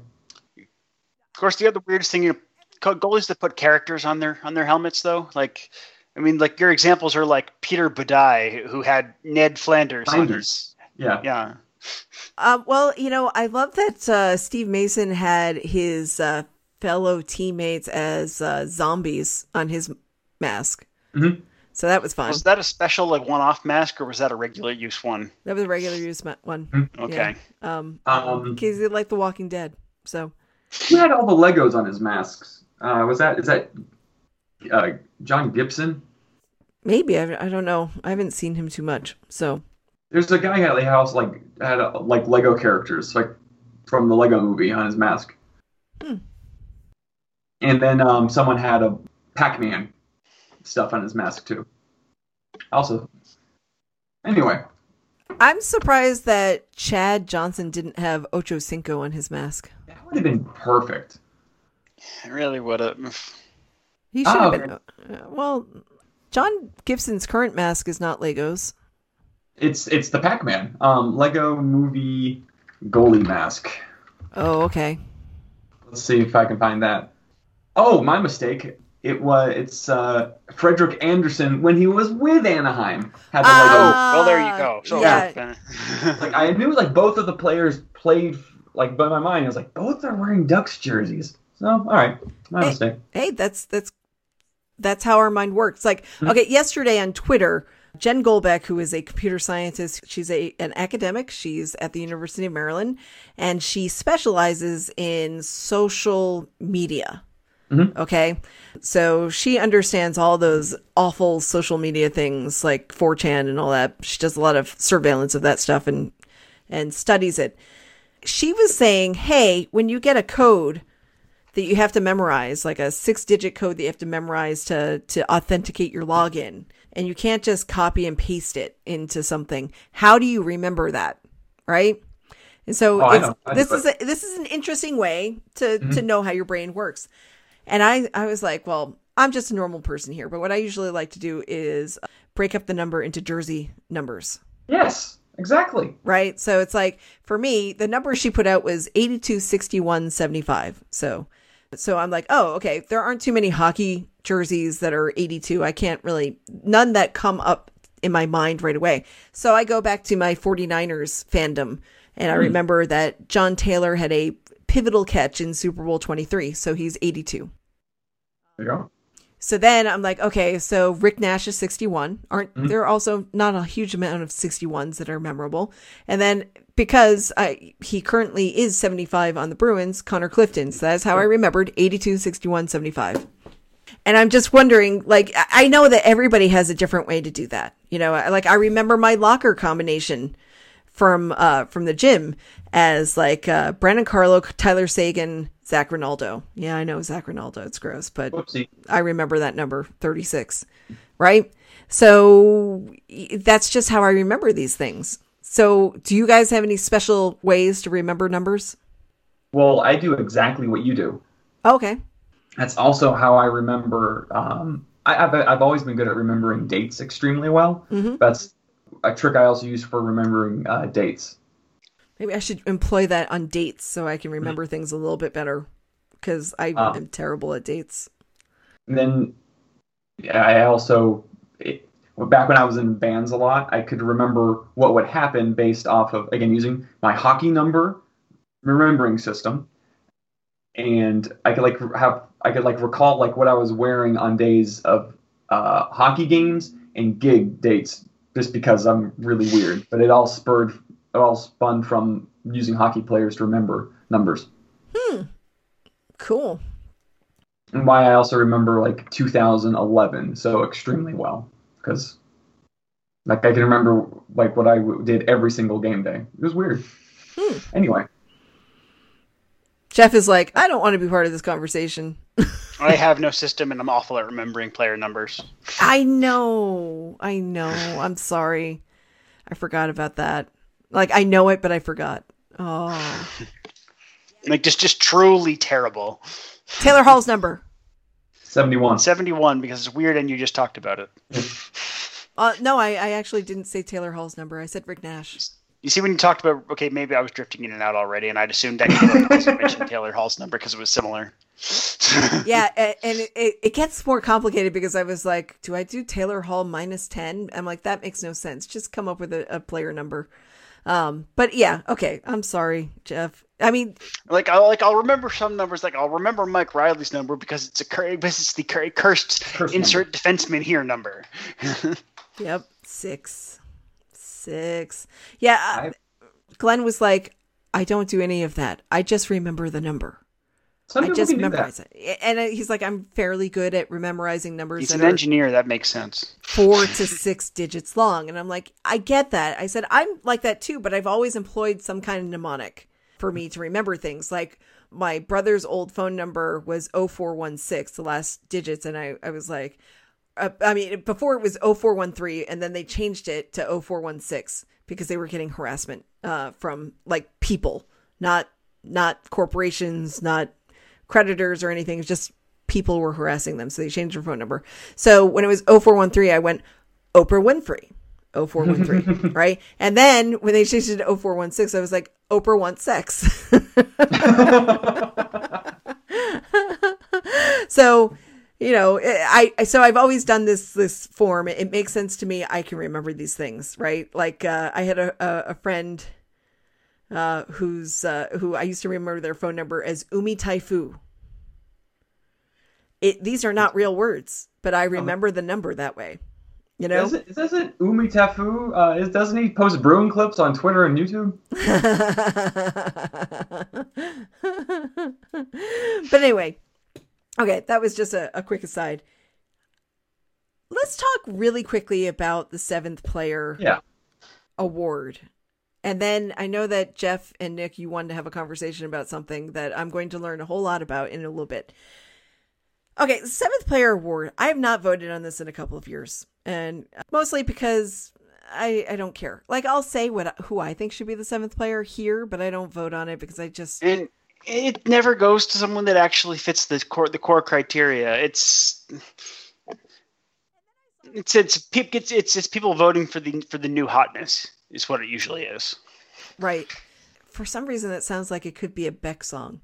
course, the other weirdest thing, goalies that put characters on their helmets, though. Like, I mean, like, your examples are like Peter Budaj, who had Ned Flanders. Yeah. Yeah. Well, you know, I love that Steve Mason had his fellow teammates as zombies on his mask. Mm-hmm. So that was fun. Was that a special, like, one-off mask, or was that a regular use one? That was a regular use one. Okay. Yeah. Because he liked The Walking Dead, so. Who had all the Legos on his masks? Is that John Gibson? Maybe I don't know. I haven't seen him too much, so. There's a guy at the house had Lego characters, like from the Lego Movie, on his mask. Hmm. And then someone had a Pac-Man stuff on his mask too. Also, anyway, I'm surprised that Chad Johnson didn't have Ocho Cinco on his mask. That would have been perfect. It really would have. He should have been. Well, John Gibson's current mask is not Legos. It's the Pac-Man Lego Movie goalie mask. Oh, okay. Let's see if I can find that. Oh, my mistake. It's Frederick Anderson when he was with Anaheim. Had the Lego. Well, there you go. So, yeah. Like, I knew, like, both of the players played, like, by my mind. I was like, both are wearing Ducks jerseys. So, all right, my mistake. Hey, that's how our mind works. Like, okay, yesterday on Twitter, Jen Golbeck, who is a computer scientist, she's an academic. She's at the University of Maryland, and she specializes in social media. Mm-hmm. Okay. So she understands all those awful social media things like 4chan and all that. She does a lot of surveillance of that stuff and studies it. She was saying, hey, when you get a code that you have to memorize, like a 6-digit code that you have to memorize to authenticate your login, and you can't just copy and paste it into something, how do you remember that? Right? And so this is an interesting way to know how your brain works. And I was like, well, I'm just a normal person here. But what I usually like to do is break up the number into jersey numbers. Yes, exactly. Right. So it's like, for me, the number she put out was 82, 61, 75. So I'm like, oh, okay. There aren't too many hockey jerseys that are 82. I can't really, none that come up in my mind right away. So I go back to my 49ers fandom. And I remember that John Taylor had a pivotal catch in Super Bowl 23, so he's 82. There you go. So then I'm like, okay, so Rick Nash is 61. There are also not a huge amount of 61s that are memorable. And then because he currently is 75 on the Bruins, Connor Clifton. So that's how I remembered 82, 61, 75. And I'm just wondering, like, I know that everybody has a different way to do that. You know, like, I remember my locker combination from the gym as like Brandon Carlo, Tyler Sagan, Zach Rinaldo. Yeah, I know Zach Rinaldo. It's gross, but whoopsie. I remember that number 36, right? So that's just how I remember these things. So do you guys have any special ways to remember numbers? Well, I do exactly what you do. Okay. That's also how I remember. I've always been good at remembering dates extremely well. Mm-hmm. That's a trick I also use for remembering dates. Maybe I should employ that on dates so I can remember things a little bit better, because I am terrible at dates. And then I also, back when I was in bands a lot, I could remember what would happen based off of, again, using my hockey number remembering system. And I could recall like what I was wearing on days of hockey games and gig dates, just because I'm really weird. But it all spun from using hockey players to remember numbers. Cool. And why I also remember like 2011 so extremely well, because like I can remember like what I did every single game day. It was weird. Anyway. Jeff is like, I don't want to be part of this conversation. I have no system, and I'm awful at remembering player numbers. I know. I'm sorry. I forgot about that. Like, I know it, but I forgot. Oh. Like, just truly terrible. Taylor Hall's number. 71. 71, because it's weird, and you just talked about it. No, I actually didn't say Taylor Hall's number. I said Rick Nash. You see, when you talked about, okay, maybe I was drifting in and out already, and I'd assumed that you also mentioned Taylor Hall's number because it was similar. Yeah, and it gets more complicated because I was like, do I do Taylor Hall minus 10? I'm like, that makes no sense. Just come up with a player number. But yeah, okay. I'm sorry, Jeff. I mean, I'll remember some numbers. Like I'll remember Mike Reilly's number because it's the cursed insert defenseman here number. Yep, 6. Yeah, Glenn was like, I don't do any of that. I just remember the number. I just memorize it. And he's like, I'm fairly good at memorizing numbers. He's an engineer. That makes sense. 4 to 6 digits long. And I'm like, I get that. I said, I'm like that too, but I've always employed some kind of mnemonic for me to remember things. Like my brother's old phone number was 0416, the last digits. And I was like, I mean, before it was 0413, and then they changed it to 0416 because they were getting harassment from like people, not corporations, not creditors or anything. Just people were harassing them, so they changed their phone number. So when it was 0413, I went Oprah Winfrey 0413, right? And then when they changed it to 0416, I was like Oprah wants sex. So. You know, so I've always done this form. It makes sense to me. I can remember these things, right? Like I had a friend who I used to remember their phone number as Umi Taifu. These are not real words, but I remember the number that way. You know, isn't Umi Taifu? Doesn't he post Bruin clips on Twitter and YouTube? But anyway. Okay, that was just a quick aside. Let's talk really quickly about the 7th player award. And then I know that Jeff and Nick, you wanted to have a conversation about something that I'm going to learn a whole lot about in a little bit. Okay, the 7th player award. I have not voted on this in a couple of years. And mostly because I don't care. Like, I'll say who I think should be the 7th player here, but I don't vote on it because I just... It never goes to someone that actually fits the core criteria. It's people voting for the new hotness is what it usually is. Right. For some reason, that sounds like it could be a Beck song.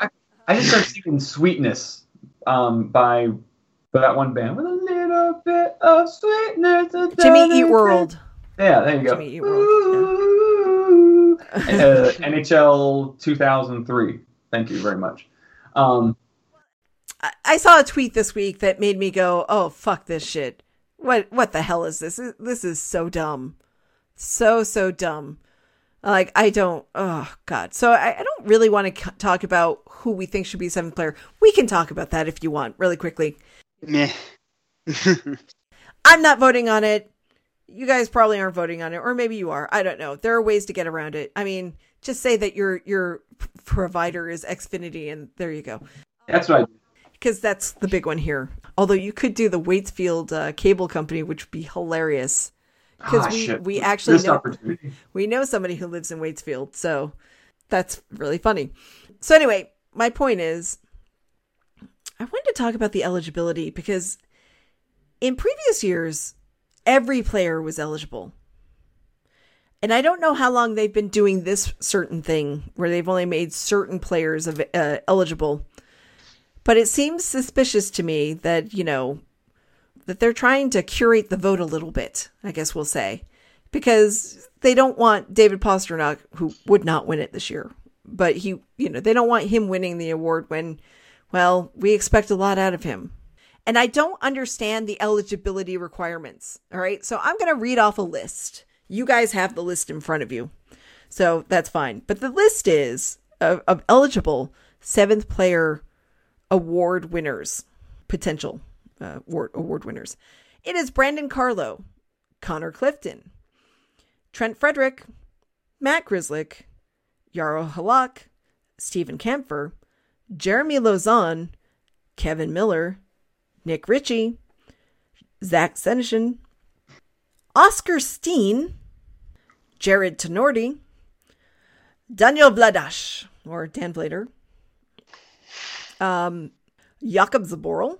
I just started singing "Sweetness" by that one band with a little bit of sweetness. Jimmy Eat World. Yeah, there you go. Jimmy Eat World. NHL 2003. Thank you very much. I saw a tweet this week that made me go, oh, fuck this shit. What the hell is this? This is so dumb. So dumb. Like, I don't, oh, God. So I don't really want to talk about who we think should be 7th player. We can talk about that if you want, really quickly. Meh. I'm not voting on it. You guys probably aren't voting on it, or maybe you are. I don't know. There are ways to get around it. I mean, Just say that your provider is Xfinity, and there you go. That's right. Because that's the big one here. Although you could do the Waitsfield Cable Company, which would be hilarious. Because we actually know somebody who lives in Waitsfield, so that's really funny. So anyway, my point is, I wanted to talk about the eligibility, because in previous years, every player was eligible. And I don't know how long they've been doing this certain thing where they've only made certain players eligible. But it seems suspicious to me that, you know, that they're trying to curate the vote a little bit, I guess we'll say, because they don't want David Pastrnak, who would not win it this year. But he, you know, they don't want him winning the award when, well, we expect a lot out of him. And I don't understand the eligibility requirements. All right. So I'm going to read off a list. You guys have the list in front of you, so that's fine. But the list is of eligible 7th player award winners, potential award winners. It is Brandon Carlo, Connor Clifton, Trent Frederick, Matt Grizzlick, Jaroslav Halak, Stephen Kampfer, Jeremy Lauzon, Kevan Miller, Nick Ritchie, Zach Senishin, Oscar Steen, Jared Tenorti, Daniel Vladash, or Dan Vlader, Jakub Zaboral,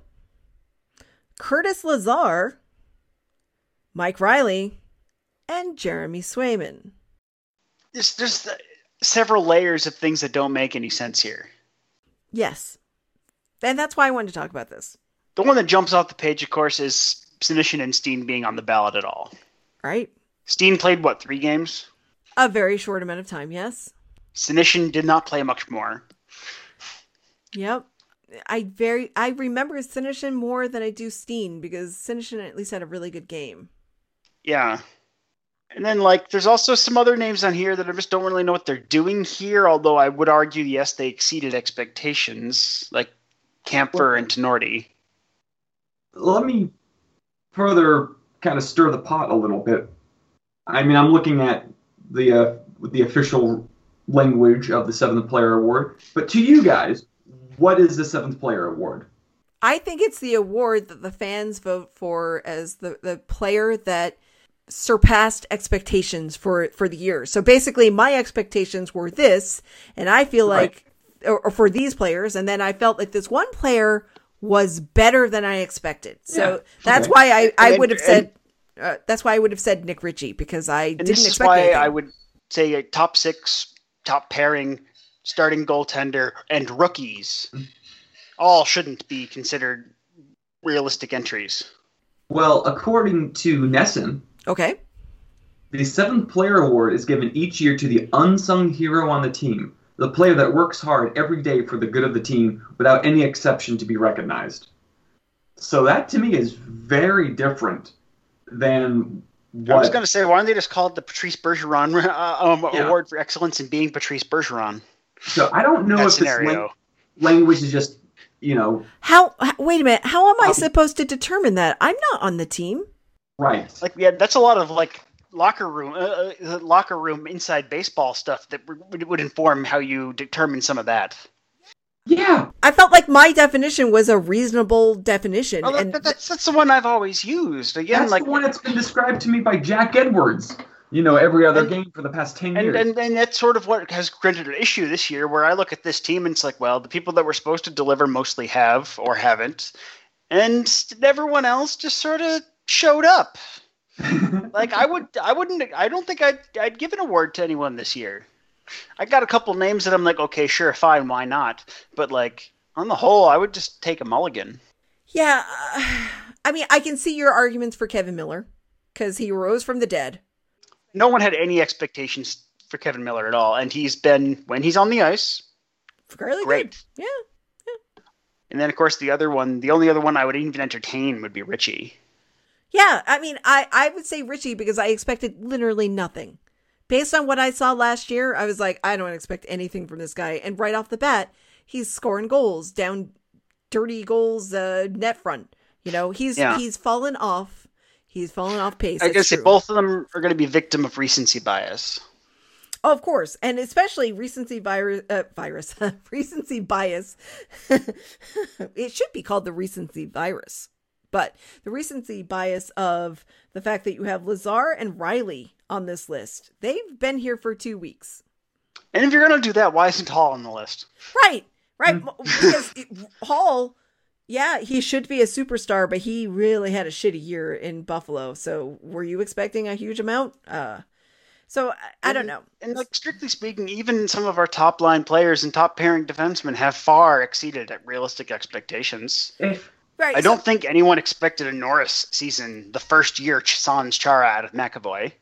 Curtis Lazar, Mike Reilly, and Jeremy Swayman. There's several layers of things that don't make any sense here. Yes. And that's why I wanted to talk about this. The one that jumps off the page, of course, is Senishin and Steen being on the ballot at all. Right. Steen played, what, 3 games? A very short amount of time, yes. Senishin did not play much more. Yep. I remember Senishin more than I do Steen, because Senishin at least had a really good game. Yeah. And then, like, there's also some other names on here that I just don't really know what they're doing here, although I would argue, yes, they exceeded expectations, like Kampfer and Tenorti. Let me further kind of stir the pot a little bit. I mean, I'm looking at the official language of the 7th player award, but to you guys, what is the 7th player award? I think it's the award that the fans vote for as the player that surpassed expectations for the year. So basically my expectations were this, and I feel like, or for these players, and then I felt like this one player was better than I expected. So that's why I would have said Nick Ritchie, because I didn't expect this is why anything. I would say a top 6, top pairing, starting goaltender, and rookies all shouldn't be considered realistic entries. Well, according to Nessun, okay, the 7th player award is given each year to the unsung hero on the team, the player that works hard every day for the good of the team without any exception to be recognized. So that, to me, is very different than what... I was going to say, why don't they just call it the Patrice Bergeron Award for Excellence in Being Patrice Bergeron? So I don't know if this language is just, you know... Wait a minute. How am I supposed to determine that? I'm not on the team. Right. Like, yeah, that's a lot of, like... locker room inside baseball stuff that would inform how you determine some of that. Yeah, I felt like my definition was a reasonable definition. Well, and that's the one I've always used. Again, that's like the one that's been described to me by Jack Edwards. You know, every other game for the past 10 years, and that's sort of what has created an issue this year, where I look at this team and it's like, well, the people that were supposed to deliver mostly have or haven't, and everyone else just sort of showed up. Like I don't think I'd give an award to anyone this year. I got a couple names that I'm like, okay, sure, fine, why not? But like on the whole, I would just take a mulligan. Yeah, I mean, I can see your arguments for Kevan Miller because he rose from the dead. No one had any expectations for Kevan Miller at all, and he's been, when he's on the ice, fairly great. Good. Yeah. And then of course the only other one I would even entertain would be Ritchie. Yeah, I mean, I would say Ritchie because I expected literally nothing. Based on what I saw last year, I was like, I don't expect anything from this guy. And right off the bat, he's scoring goals, down dirty goals, net front. You know, he's fallen off. He's fallen off pace. I guess both of them are going to be victim of recency bias. Oh, of course. And especially recency bias. It should be called the recency virus. But the recency bias of the fact that you have Lazar and Reilly on this list. They've been here for 2 weeks. And if you're going to do that, why isn't Hall on the list? Right. Because Hall... Yeah, he should be a superstar, but he really had a shitty year in Buffalo. So were you expecting a huge amount? So I don't know. And like strictly speaking, even some of our top line players and top pairing defensemen have far exceeded realistic expectations. Right, I don't think anyone expected a Norris season the first year sans Chara out of McAvoy.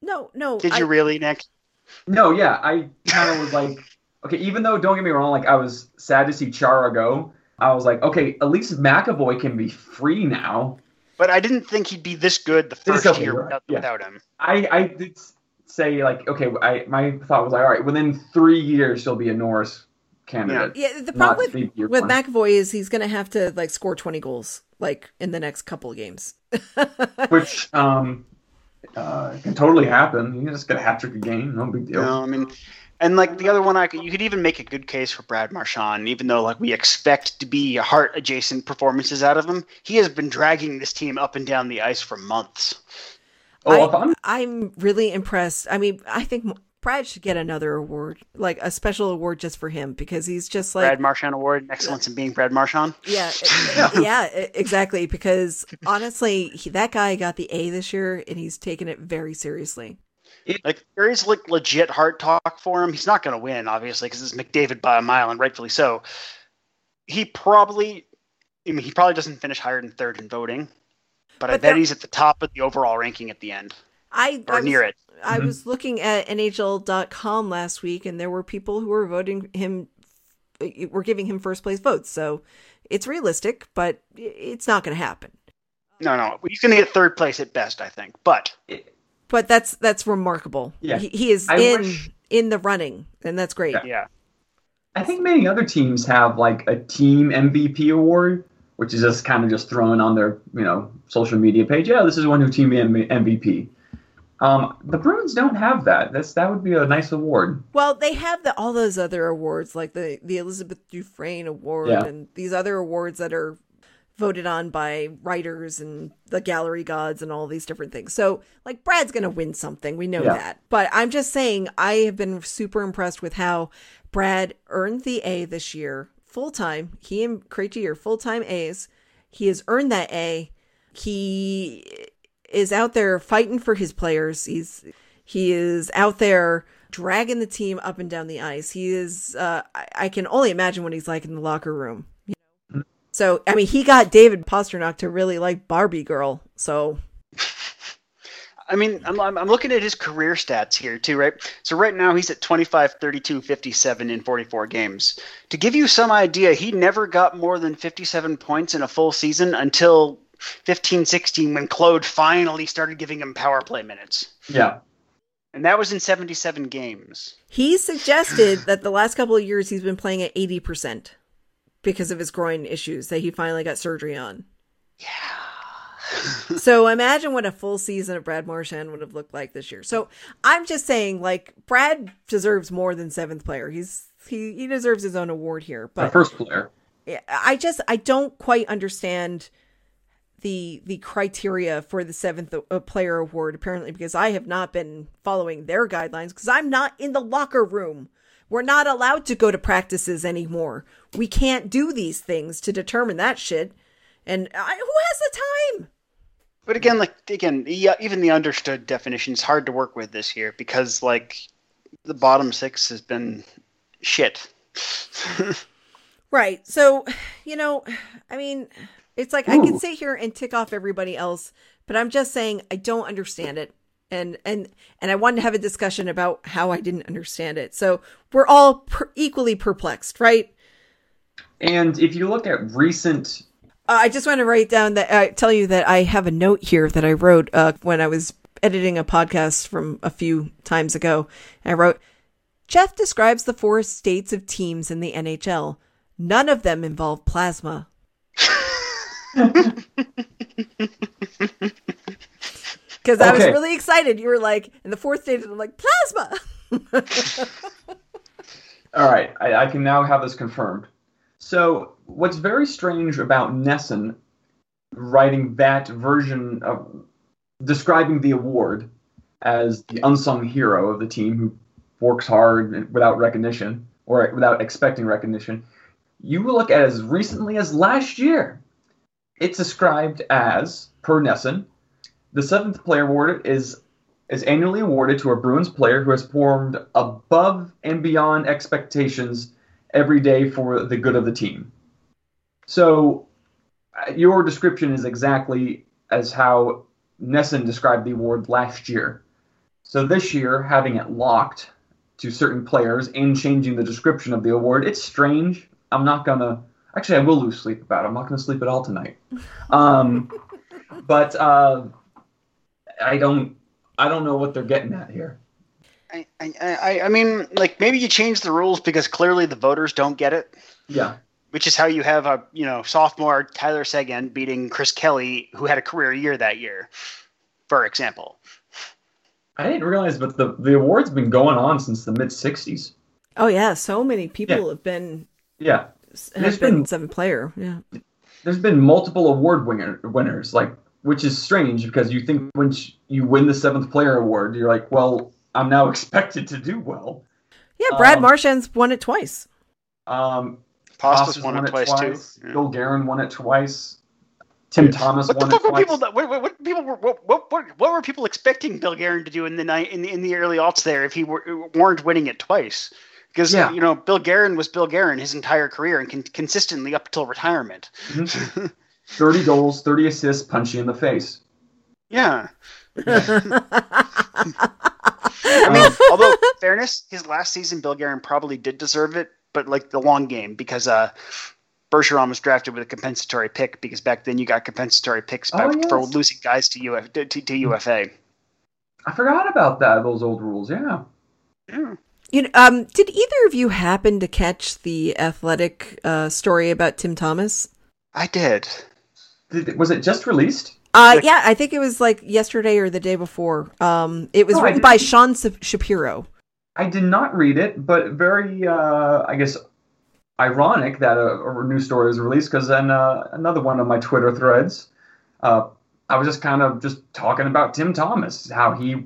No. Did you really, Nick? No, yeah. I kind of was like... Okay, even though, don't get me wrong, like I was sad to see Chara go, I was like, okay, at least McAvoy can be free now. But I didn't think he'd be this good the first year without him. I did say, like, okay, my thought was like, all right, within 3 years he'll be a Norris candidate. Yeah, the problem with McAvoy is he's going to have to, like, score 20 goals, like, in the next couple of games. Which, can totally happen. You just get a hat-trick a game, no big deal. No, I mean... And, like, the other one, you could even make a good case for Brad Marchand, even though, like, we expect to be heart-adjacent performances out of him. He has been dragging this team up and down the ice for months. I'm really impressed. I mean, I think Brad should get another award, like a special award just for him, because he's just like... Brad Marchand Award, excellence in being Brad Marchand. Yeah, exactly, because, honestly, that guy got the A this year, and he's taken it very seriously. Like, there is, like, legit hard talk for him. He's not going to win, obviously, because it's McDavid by a mile, and rightfully so. He probably doesn't finish higher than third in voting, but I bet he's at the top of the overall ranking at the end. Or near it. I was looking at NHL.com last week, and there were people who were voting him, were giving him first place votes. So it's realistic, but it's not going to happen. No. He's going to get third place at best, I think, but... But that's remarkable. Yeah. He is in the running, and that's great. Yeah. I think many other teams have, like, a team MVP award, which is just kind of just thrown on their, you know, social media page. Yeah, this is one who team MVP. The Bruins don't have that. That would be a nice award. Well, they have all those other awards, like the Elizabeth Dufresne Award and these other awards that are voted on by writers and the gallery gods and all these different things. So, like, Brad's going to win something. We know that. But I'm just saying, I have been super impressed with how Brad earned the A this year, full-time. He and Krejci are full-time A's. He has earned that A. He is out there fighting for his players. He is out there dragging the team up and down the ice. He is, I can only imagine what he's like in the locker room. So, I mean, he got David Pastrnak to really like Barbie Girl. So, I mean, I'm looking at his career stats here too, right? So right now he's at 25, 32, 57 in 44 games. To give you some idea, he never got more than 57 points in a full season until 15-16 when Claude finally started giving him power play minutes. Yeah. And that was in 77 games. He suggested that the last couple of years he's been playing at 80%. Because of his groin issues that he finally got surgery on. Yeah. So imagine what a full season of Brad Marchand would have looked like this year. So I'm just saying, like, Brad deserves more than seventh player. He deserves his own award here. But the first player. I don't quite understand the criteria for the seventh player award, apparently, because I have not been following their guidelines because I'm not in the locker room. We're not allowed to go to practices anymore. We can't do these things to determine that shit. And who has the time? But again, even the understood definition is hard to work with this year because, like, the bottom six has been shit. Right. So, you know, I mean, it's like I can sit here and tick off everybody else, but I'm just saying I don't understand it. And I wanted to have a discussion about how I didn't understand it. So we're all equally perplexed, right? And if you look at recent... I just want to write down that I tell you that I have a note here that I wrote when I was editing a podcast from a few times ago. I wrote, Jeff describes the four states of teams in the NHL. None of them involve plasma. Because I was really excited. You were like, in the fourth stage, I'm like, plasma! All right, I can now have this confirmed. So what's very strange about Nesson writing that version of describing the award as the unsung hero of the team who works hard without recognition or without expecting recognition, you will look at as recently as last year. It's described as, per Nesson, the seventh player award is annually awarded to a Bruins player who has performed above and beyond expectations every day for the good of the team. So your description is exactly as how Nesson described the award last year. So this year, having it locked to certain players and changing the description of the award, it's strange. I'm not going to... Actually, I will lose sleep about it. I'm not going to sleep at all tonight. But I don't know what they're getting at here. I mean, like, maybe you change the rules because clearly the voters don't get it. Yeah. Which is how you have a, you know, sophomore Tyler Seguin beating Chris Kelly, who had a career year that year, for example. I didn't realize, but the award's been going on since the mid-'60s. Oh, yeah. So many people have been... Yeah. There's been seven-player, yeah. There's been multiple award winners, like, which is strange because you think when you win the seventh-player award, you're like, well, I'm now expected to do well. Yeah, Brad Marchand's won it twice. Pasta's won it twice, too. Bill Guerin won it twice. Tim Thomas won it twice. What were people expecting Bill Guerin to do in the early aughts there if he weren't winning it twice? Because, you know, Bill Guerin was Bill Guerin his entire career and consistently up till retirement. Mm-hmm. 30 goals, 30 assists, punch you in the face. Yeah. I mean, although, in fairness, his last season, Bill Guerin probably did deserve it, but like the long game, because Bergeron was drafted with a compensatory pick, because back then you got compensatory picks for losing guys to UFA. I forgot about that, those old rules, yeah. You know, did either of you happen to catch the Athletic story about Tim Thomas? I did. Was it just released? Yeah, I think it was like yesterday or the day before. It was written by Sean Shapiro. I did not read it, but very, I guess, ironic that a new story was released because then another one of my Twitter threads, I was just kind of just talking about Tim Thomas, how he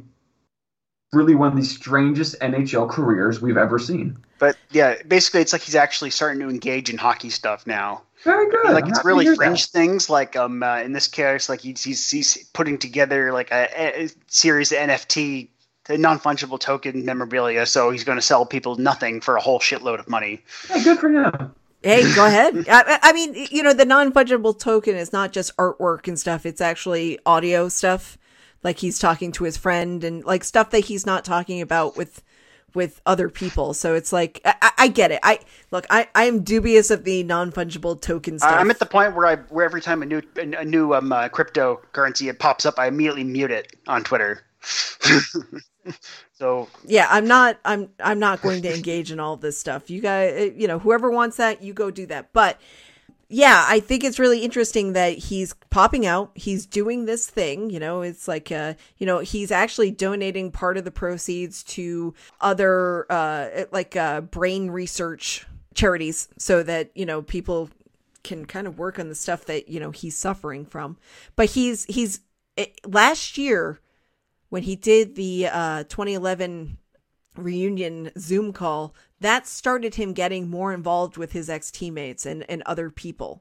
really one of the strangest NHL careers we've ever seen. But yeah, basically it's like he's actually starting to engage in hockey stuff now. Very good. Like it's really fringe things. Like in this case, like he's putting together like a series of NFT, non-fungible token memorabilia. So he's going to sell people nothing for a whole shitload of money. Yeah, good for him. Hey, go ahead. I mean, you know, the non-fungible token is not just artwork and stuff. It's actually audio stuff. Like he's talking to his friend and like stuff that he's not talking about with other people. So it's like, I get it. I am dubious of the non-fungible token stuff. I'm at the point where every time a new cryptocurrency it pops up, I immediately mute it on Twitter. So yeah, I'm not going to engage in all this stuff. You guys, you know, whoever wants that, you go do that. But yeah, I think it's really interesting that he's popping out. He's doing this thing, you know, it's like, you know, he's actually donating part of the proceeds to other brain research charities so that, you know, people can kind of work on the stuff that, you know, he's suffering from. But last year when he did the 2011 reunion Zoom call, that started him getting more involved with his ex-teammates and other people.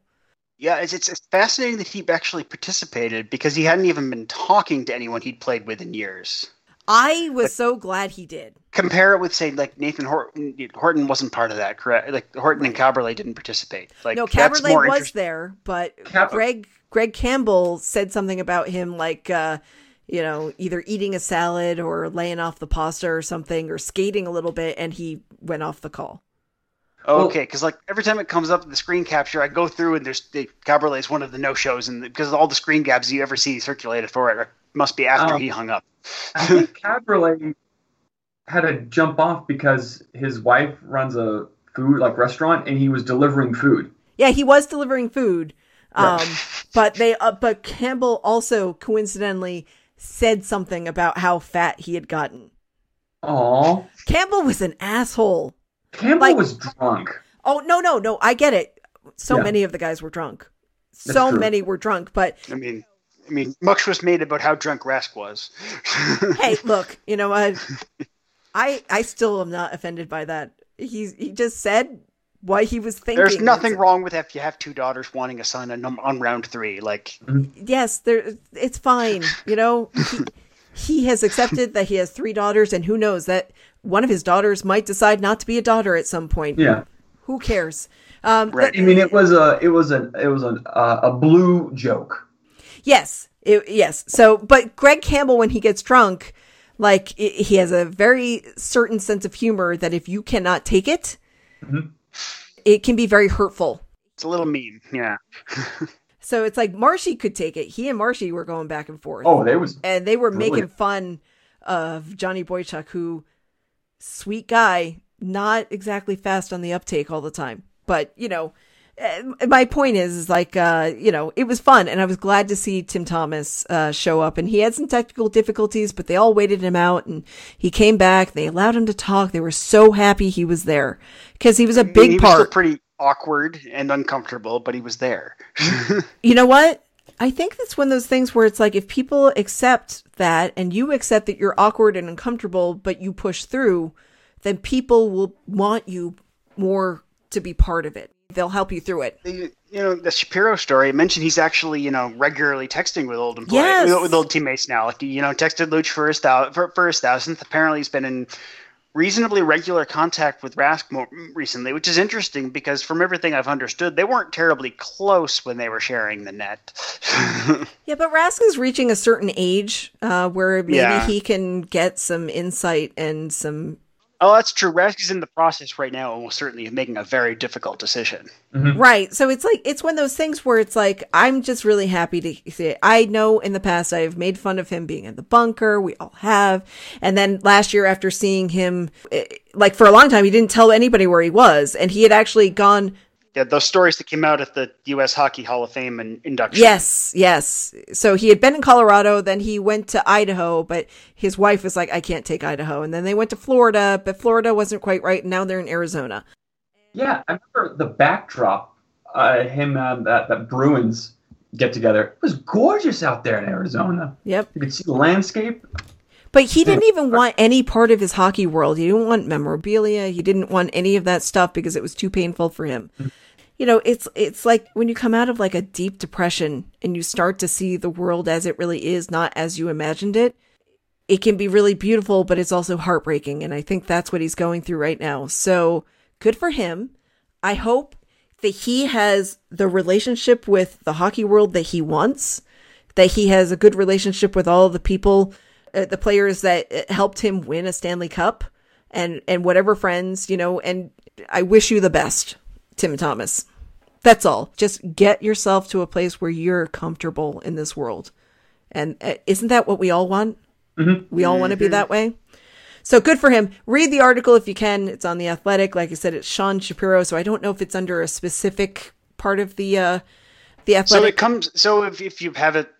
Yeah, it's fascinating that he actually participated because he hadn't even been talking to anyone he'd played with in years. I was so glad he did. Compare it with, say, like Nathan Horton. Horton wasn't part of that, correct? Like Horton and Caberlet didn't participate. Like, no, Caberlet was there, but Greg Campbell said something about him like... you know, either eating a salad or laying off the pasta or something or skating a little bit, and he went off the call. Okay, because like every time it comes up in the screen capture, I go through and there's Caberlet is one of the no-shows, and because all the screen grabs you ever see circulated for it must be after he hung up. I think Caberlet had to jump off because his wife runs a food like restaurant, and he was delivering food. Yeah, he was delivering food, right. But Campbell also coincidentally said something about how fat he had gotten. Aww. Campbell was an asshole. Campbell was drunk. Oh, no. I get it. So many of the guys were drunk. So many were drunk, but... I mean, much was made about how drunk Rask was. Hey, look, you know, I still am not offended by that. He just said why he was thinking. There's nothing wrong with if you have two daughters wanting a son on round three. Like, yes, it's fine. You know, he has accepted that he has three daughters, and who knows that one of his daughters might decide not to be a daughter at some point. Yeah, who cares? Right. I mean, it was a blue joke. Yes. So, but Greg Campbell, when he gets drunk, like he has a very certain sense of humor that if you cannot take it, it can be very hurtful. It's a little mean. Yeah. So it's like Marshy could take it. He and Marshy were going back and forth. Oh, they were brilliant. Making fun of Johnny Boychuk, who, sweet guy, not exactly fast on the uptake all the time, but you know. My point is like, you know, it was fun. And I was glad to see Tim Thomas show up, and he had some technical difficulties, but they all waited him out and he came back. They allowed him to talk. They were so happy he was there because he was a big part. He was still pretty awkward and uncomfortable, but he was there. You know what? I think that's one of those things where it's like, if people accept that and you accept that you're awkward and uncomfortable, but you push through, then people will want you more to be part of it. They'll help you through it. The Shapiro story, I mentioned he's actually, regularly texting with old employees, with old teammates now. Like, texted Luch for his 1,000th. Apparently he's been in reasonably regular contact with Rask more recently, which is interesting because from everything I've understood, they weren't terribly close when they were sharing the net. Yeah, but Rask is reaching a certain age where maybe he can get some insight and some... Oh, that's true. Rask is in the process right now and will certainly be making a very difficult decision. Mm-hmm. Right. So it's like, it's one of those things where it's like, I'm just really happy to see it. I know in the past I've made fun of him being in the bunker. We all have. And then last year after seeing him, like for a long time, he didn't tell anybody where he was. And he had actually gone... Yeah, those stories that came out at the U.S. Hockey Hall of Fame and induction. Yes. So he had been in Colorado, then he went to Idaho, but his wife was like, I can't take Idaho. And then they went to Florida, but Florida wasn't quite right. And now they're in Arizona. Yeah, I remember the backdrop, the Bruins get together. It was gorgeous out there in Arizona. Yep. You could see the landscape. But he didn't even want any part of his hockey world. He didn't want memorabilia. He didn't want any of that stuff because it was too painful for him. You know, it's like when you come out of like a deep depression and you start to see the world as it really is, not as you imagined it. It can be really beautiful, but it's also heartbreaking. And I think that's what he's going through right now. So good for him. I hope that he has the relationship with the hockey world that he wants, that he has a good relationship with all the people, the players that helped him win a Stanley Cup and whatever friends, and I wish you the best, Tim Thomas. That's all. Just get yourself to a place where you're comfortable in this world. And isn't that what we all want? Mm-hmm. We all want to be that way. So good for him. Read the article if you can. It's on The Athletic. Like I said, it's Sean Shapiro. So I don't know if it's under a specific part of The Athletic. So it comes. So if you have it,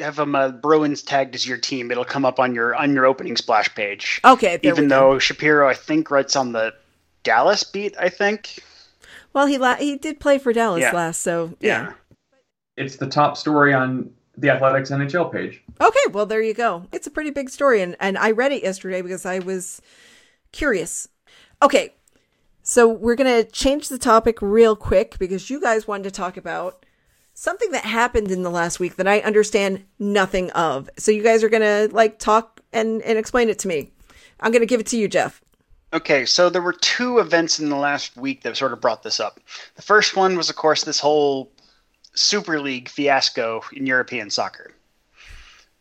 have them Bruins tagged as your team, it'll come up on your opening splash page. Okay. Even though Shapiro, I think, writes on the Dallas beat, I think. Well, he did play for Dallas last, so yeah. It's the top story on The Athletic's NHL page. Okay, well, there you go. It's a pretty big story, and I read it yesterday because I was curious. Okay, so we're going to change the topic real quick because you guys wanted to talk about something that happened in the last week that I understand nothing of. So you guys are going to like talk and explain it to me. I'm going to give it to you, Jeff. Okay. So there were two events in the last week that sort of brought this up. The first one was, of course, this whole Super League fiasco in European soccer,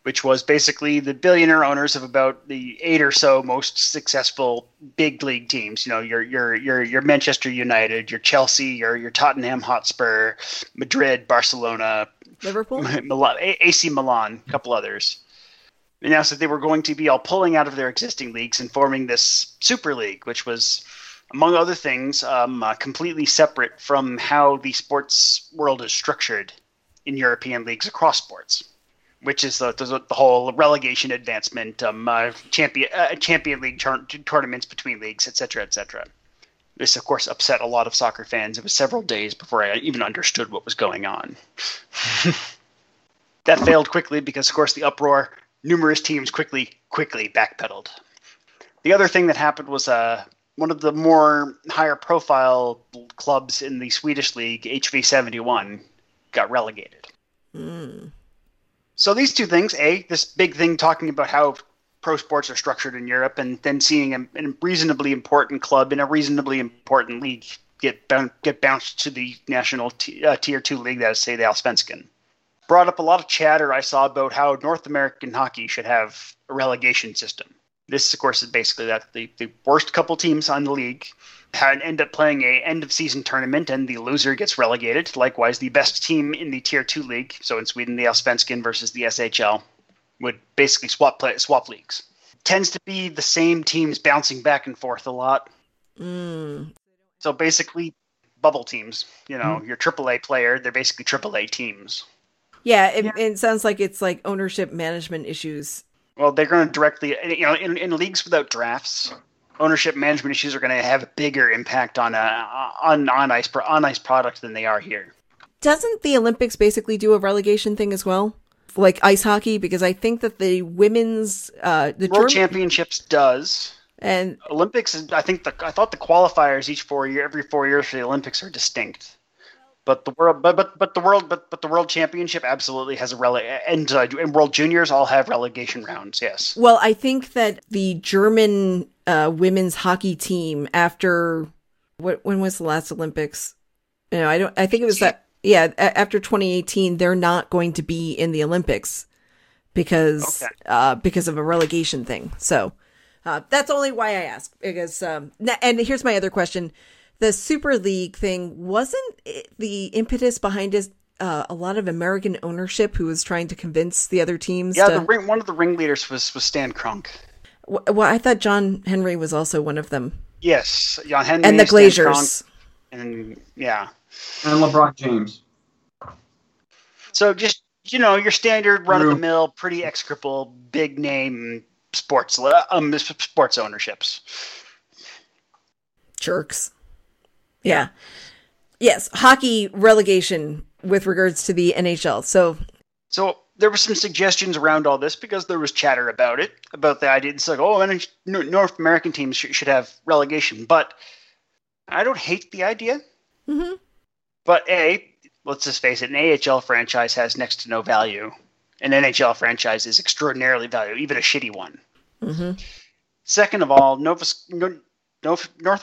which was basically the billionaire owners of about the 8 or so most successful big league teams. You know, your Manchester United, your Chelsea, your Tottenham Hotspur, Madrid, Barcelona, Liverpool, Milan, AC Milan, a couple others. They announced that they were going to be all pulling out of their existing leagues and forming this Super League, which was, among other things, completely separate from how the sports world is structured in European leagues across sports. which is the whole relegation advancement, Champion League tournaments between leagues, et cetera, et cetera. This, of course, upset a lot of soccer fans. It was several days before I even understood what was going on. That failed quickly because, of course, the uproar, numerous teams quickly backpedaled. The other thing that happened was one of the more higher-profile clubs in the Swedish league, HV71, got relegated. Mm. So these two things, A, this big thing talking about how pro sports are structured in Europe, and then seeing a reasonably important club in a reasonably important league get bounced to the national Tier 2 league, that is, say, the Allsvenskan. Brought up a lot of chatter I saw about how North American hockey should have a relegation system. This, of course, is basically that the worst couple teams on the league end up playing a end-of-season tournament, and the loser gets relegated. Likewise, the best team in the Tier 2 league, so in Sweden, the Allsvenskan versus the SHL, would basically swap leagues. Tends to be the same teams bouncing back and forth a lot. Mm. So basically, bubble teams. You know, your AAA player, they're basically AAA teams. Yeah, it sounds like it's like ownership management issues. Well, they're going to directly, you know, in leagues without drafts, ownership management issues are going to have a bigger impact on ice product than they are here. Doesn't the Olympics basically do a relegation thing as well, like ice hockey? Because I think that the women's the World Championships does, and Olympics is, I thought the qualifiers every 4 years for the Olympics are distinct. But the World Championship absolutely has a and World Juniors all have relegation rounds. Yes. Well, I think that the German women's hockey team after when was the last Olympics? You know, I think it was that. Yeah, after 2018, they're not going to be in the Olympics because of a relegation thing. So that's only why I asked. Because and here's my other question. The Super League thing, wasn't the impetus behind it a lot of American ownership who was trying to convince the other teams? Yeah, one of the ringleaders was Stan Kroenke. Well, I thought John Henry was also one of them. Yes, John Henry and the Glaziers, and yeah, and LeBron James. So just, you know, your standard run of the mill, pretty execrable, big name sports ownerships. Jerks. Yeah. Yes. Hockey relegation with regards to the NHL. So there were some suggestions around all this because there was chatter about it, about the idea. It's like, North American teams should have relegation, but I don't hate the idea. Mm-hmm. But let's just face it, an AHL franchise has next to no value. An NHL franchise is extraordinarily valuable, even a shitty one. Mm-hmm. Second of all, North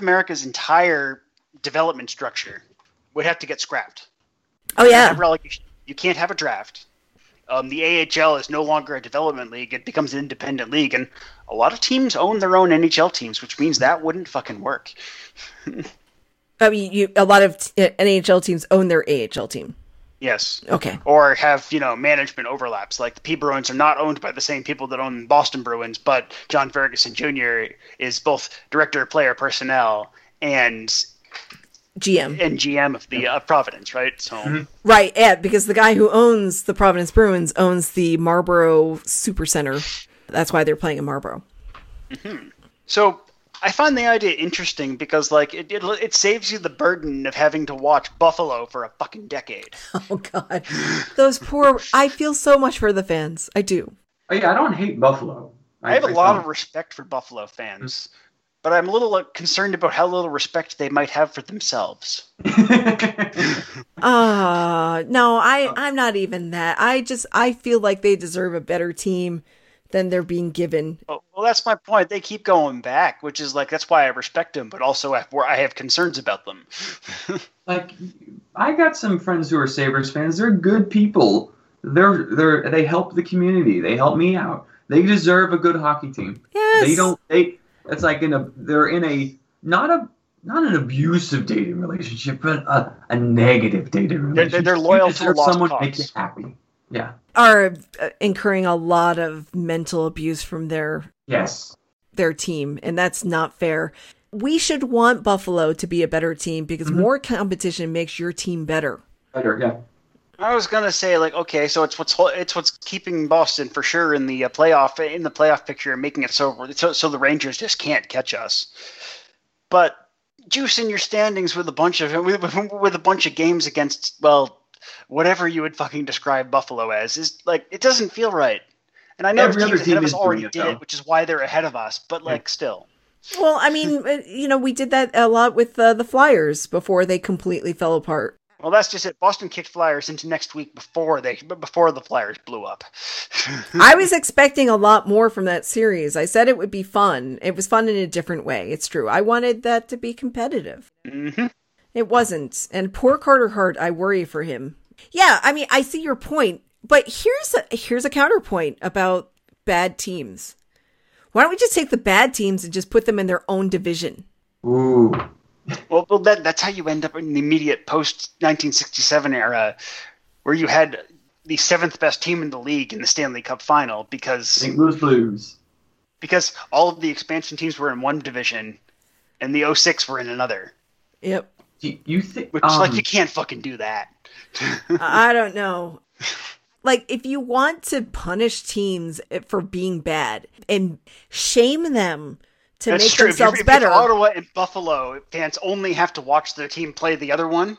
America's entire development structure would have to get scrapped. Oh yeah, relegation. You can't have a draft. The AHL is no longer a development league; it becomes an independent league, and a lot of teams own their own NHL teams, which means that wouldn't fucking work. I mean, a lot of NHL teams own their AHL team. Yes. Okay. Or have, you know, management overlaps. Like the P Bruins are not owned by the same people that own Boston Bruins, but John Ferguson Jr. is both director of player personnel and GM of the Providence, right? So mm-hmm. Right, yeah, because the guy who owns the Providence Bruins owns the Marlboro Supercenter. That's why they're playing in Marlboro. Mm-hmm. So I find the idea interesting because, like, it saves you the burden of having to watch Buffalo for a fucking decade. Oh God, those poor! I feel so much for the fans. I do. Oh, yeah, I don't hate Buffalo. I have a lot of respect for Buffalo fans. Mm-hmm. But I'm a little concerned about how little respect they might have for themselves. No, I'm not even that. I feel like they deserve a better team than they're being given. Oh, well, that's my point. They keep going back, which is like, that's why I respect them, but also I have concerns about them. Like, I got some friends who are Sabres fans. They're good people. They help the community. They help me out. They deserve a good hockey team. Yes. It's like they're in not an abusive dating relationship, but a negative dating relationship. They're loyal to a lost cause. Make you happy. Yeah. Are incurring a lot of mental abuse from their team, and that's not fair. We should want Buffalo to be a better team because mm-hmm. more competition makes your team better. Better, yeah. I was gonna say, like, okay, so it's what's keeping Boston for sure in the playoff picture and making it so the Rangers just can't catch us. But juicing your standings with a bunch of games against, well, whatever you would fucking describe Buffalo as, is like, it doesn't feel right. And I know every other team ahead of us already did it, which is why they're ahead of us. But like, still. Well, I mean, you know, we did that a lot with the Flyers before they completely fell apart. Well, that's just it. Boston kicked Flyers into next week before the Flyers blew up. I was expecting a lot more from that series. I said it would be fun. It was fun in a different way. It's true. I wanted that to be competitive. Mm-hmm. It wasn't. And poor Carter Hart, I worry for him. Yeah, I mean, I see your point. But here's a counterpoint about bad teams. Why don't we just take the bad teams and just put them in their own division? Ooh. Well, that's how you end up in the immediate post-1967 era, where you had the seventh best team in the league in the Stanley Cup final because they lose. Because all of the expansion teams were in one division, and the 06 were in another. Yep. You think? Which, like, you can't fucking do that. I don't know. Like, if you want to punish teams for being bad and shame them to make themselves better. If Ottawa and Buffalo fans only have to watch their team play the other one,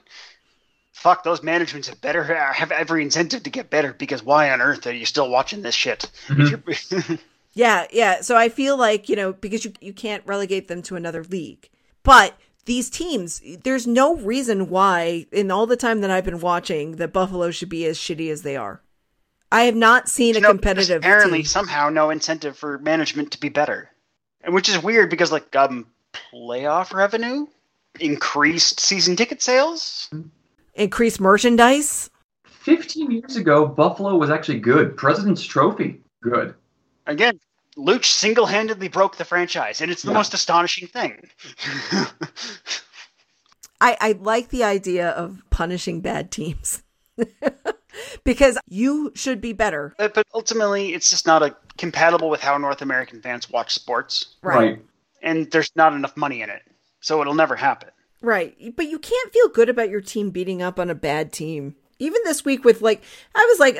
fuck, those managements have every incentive to get better, because why on earth are you still watching this shit? Mm-hmm. Yeah. So I feel like, you know, because you can't relegate them to another league. But these teams, there's no reason why, in all the time that I've been watching, that Buffalo should be as shitty as they are. I have not seen a competitive team. Somehow no incentive for management to be better. And which is weird because, like, playoff revenue, increased season ticket sales, increased merchandise. 15 years ago, Buffalo was actually good. President's Trophy, good. Again, Luch single-handedly broke the franchise, and it's the most astonishing thing. I like the idea of punishing bad teams. Because you should be better. But ultimately, it's just not compatible with how North American fans watch sports. Right. And there's not enough money in it. So it'll never happen. Right. But you can't feel good about your team beating up on a bad team. Even this week with, like, I was like,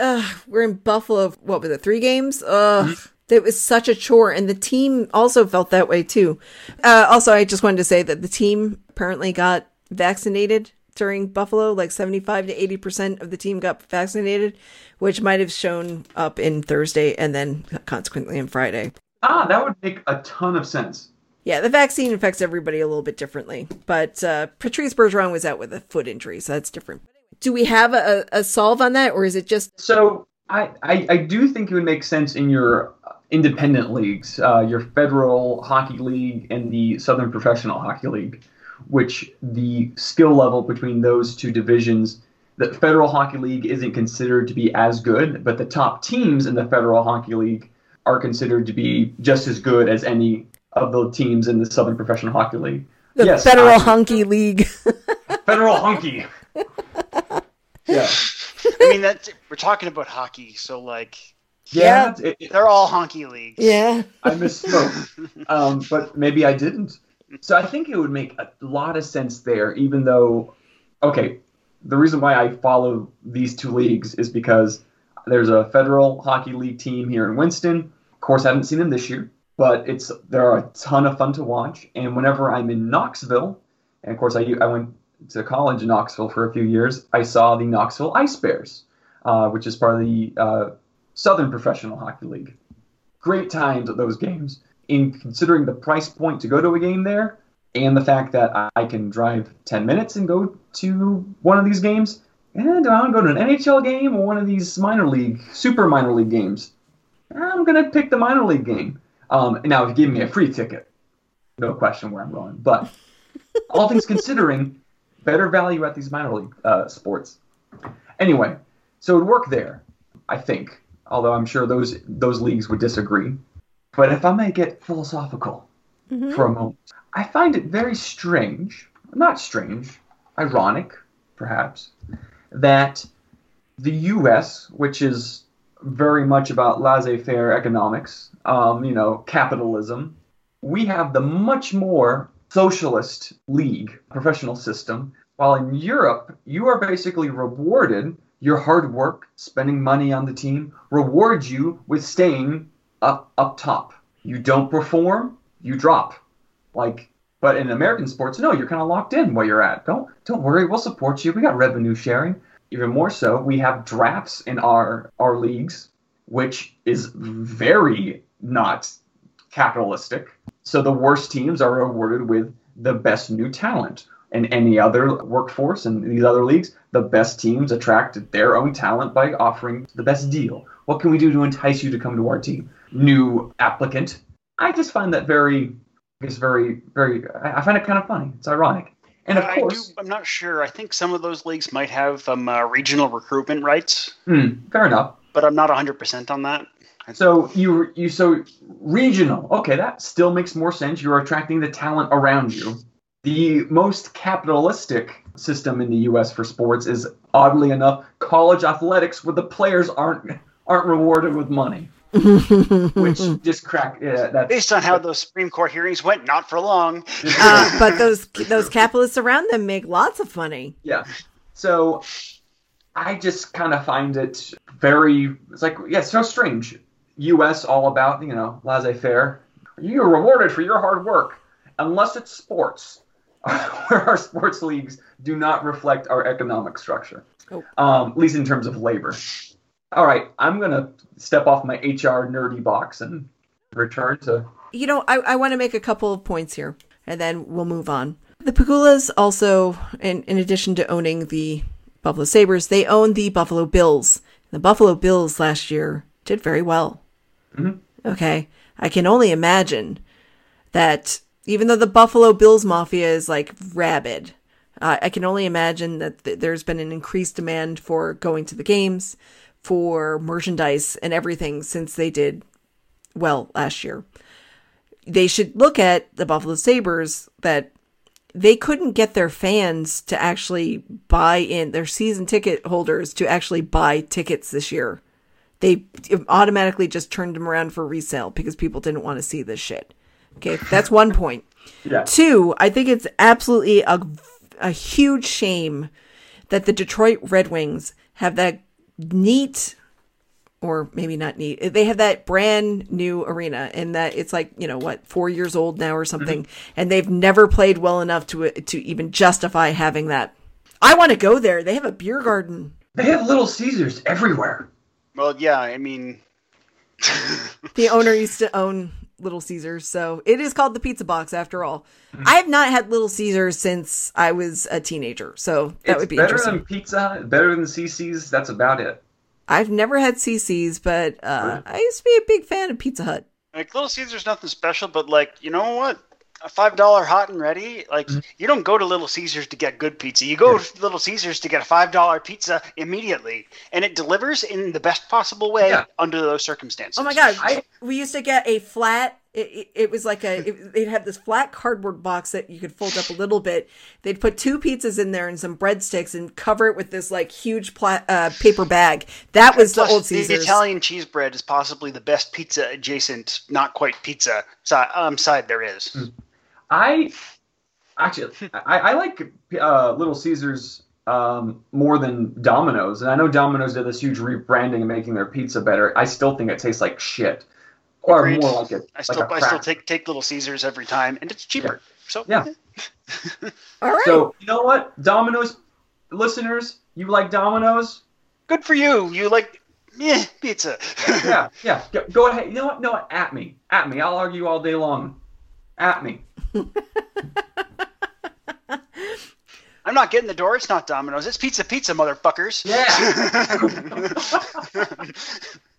we're in Buffalo. What was it? 3 games? It was such a chore. And the team also felt that way, too. Also, I just wanted to say that the team apparently got vaccinated during Buffalo. Like 75 to 80% of the team got vaccinated, which might have shown up in Thursday and then consequently on Friday. Ah, that would make a ton of sense. Yeah, the vaccine affects everybody a little bit differently. But Patrice Bergeron was out with a foot injury, so that's different. Do we have a solve on that, or is it just... So I do think it would make sense in your independent leagues, your Federal Hockey League and the Southern Professional Hockey League, which the skill level between those two divisions, the Federal Hockey League isn't considered to be as good, but the top teams in the Federal Hockey League are considered to be just as good as any of the teams in the Southern Professional Hockey League. The Federal Honky League. Federal Honky. Yeah. I mean, we're talking about hockey, so like... Yeah. They're all honky leagues. Yeah. I misspoke. But maybe I didn't. So I think it would make a lot of sense there, even though, okay, the reason why I follow these two leagues is because there's a Federal Hockey League team here in Winston. Of course, I haven't seen them this year, but they're a ton of fun to watch. And whenever I'm in Knoxville, and of course I went to college in Knoxville for a few years, I saw the Knoxville Ice Bears, which is part of the Southern Professional Hockey League. Great times at those games. In considering the price point to go to a game there and the fact that I can drive 10 minutes and go to one of these games, and do I want to go to an NHL game or one of these minor league games? I'm going to pick the minor league game. Now, if you give me a free ticket, no question where I'm going. But all things considering, better value at these minor league sports. Anyway, so it would work there, I think, although I'm sure those leagues would disagree. But if I may get philosophical for a moment, I find it very strange, not strange, ironic, perhaps, that the U.S., which is very much about laissez-faire economics, capitalism, we have the much more socialist league, professional system, while in Europe, you are basically rewarded. your hard work, spending money on the team, rewards you with staying up top. You don't perform, you drop. But in American sports, no, you're kind of locked in where you're at. Don't worry, we'll support you. We got revenue sharing. Even more so, we have drafts in our leagues, which is very not capitalistic. So the worst teams are awarded with the best new talent. In any other workforce and these other leagues, the best teams attract their own talent by offering the best deal. What can we do to entice you to come to our team? New applicant. I just find that very, I find it kind of funny. It's ironic. And of course, I'm not sure. I think some of those leagues might have regional recruitment rights. Fair enough. But I'm not 100% on that. So so regional. Okay, that still makes more sense. You're attracting the talent around you. The most capitalistic system in the U.S. for sports is, oddly enough, college athletics, where the players aren't rewarded with money, which just cracked. Based on how those Supreme Court hearings went, not for long. But those capitalists around them make lots of money. Yeah. So I just kind of find it it's so strange. U.S. all about, laissez-faire. You're rewarded for your hard work, unless it's sports. Where our sports leagues do not reflect our economic structure, at least in terms of labor. All right, I'm going to step off my HR nerdy box and return to... I want to make a couple of points here, and then we'll move on. The Pagulas also, in addition to owning the Buffalo Sabres, they own the Buffalo Bills. The Buffalo Bills last year did very well. Mm-hmm. Okay, I can only imagine that... Even though the Buffalo Bills Mafia is rabid, I can only imagine that there's been an increased demand for going to the games, for merchandise and everything since they did well last year. They should look at the Buffalo Sabres that they couldn't get their fans to actually buy in, their season ticket holders to actually buy tickets this year. They automatically just turned them around for resale because people didn't want to see this shit. Okay, that's one point. Yeah. Two, I think it's absolutely a huge shame that the Detroit Red Wings have that neat, or maybe not neat, they have that brand new arena, and that it's 4 years old now or something, mm-hmm. and they've never played well enough to even justify having that. I want to go there. They have a beer garden. They have Little Caesars everywhere. Well, yeah, I mean... The owner used to own... Little Caesars, so it is called the Pizza Box after all. Mm-hmm. I have not had Little Caesars since I was a teenager, so that would be interesting. Better than pizza, better than CC's. That's about it. I've never had CC's, but I used to be a big fan of Pizza Hut. Little Caesars, nothing special, but you know what? A $5 hot and ready. Mm-hmm. You don't go to Little Caesars to get good pizza. You go to Little Caesars to get a $5 pizza immediately, and it delivers in the best possible way under those circumstances. Oh my God! We used to get a flat. It was it had this flat cardboard box that you could fold up a little bit. They'd put two pizzas in there and some breadsticks and cover it with this huge paper bag. That was the old Caesars. The Italian cheese bread is possibly the best pizza adjacent, not quite pizza side there is. Mm. I like Little Caesars more than Domino's. And I know Domino's did this huge rebranding and making their pizza better. I still think it tastes like shit. Or Agreed. More like it. I still take Little Caesars every time, and it's cheaper. Yeah. So yeah. All right. So you know what, Domino's listeners, you like Domino's? Good for you. You like pizza. Yeah. Go ahead. You know what? No, at me. I'll argue all day long. At me. I'm not getting the door. It's not Domino's. It's Pizza, motherfuckers. Yeah.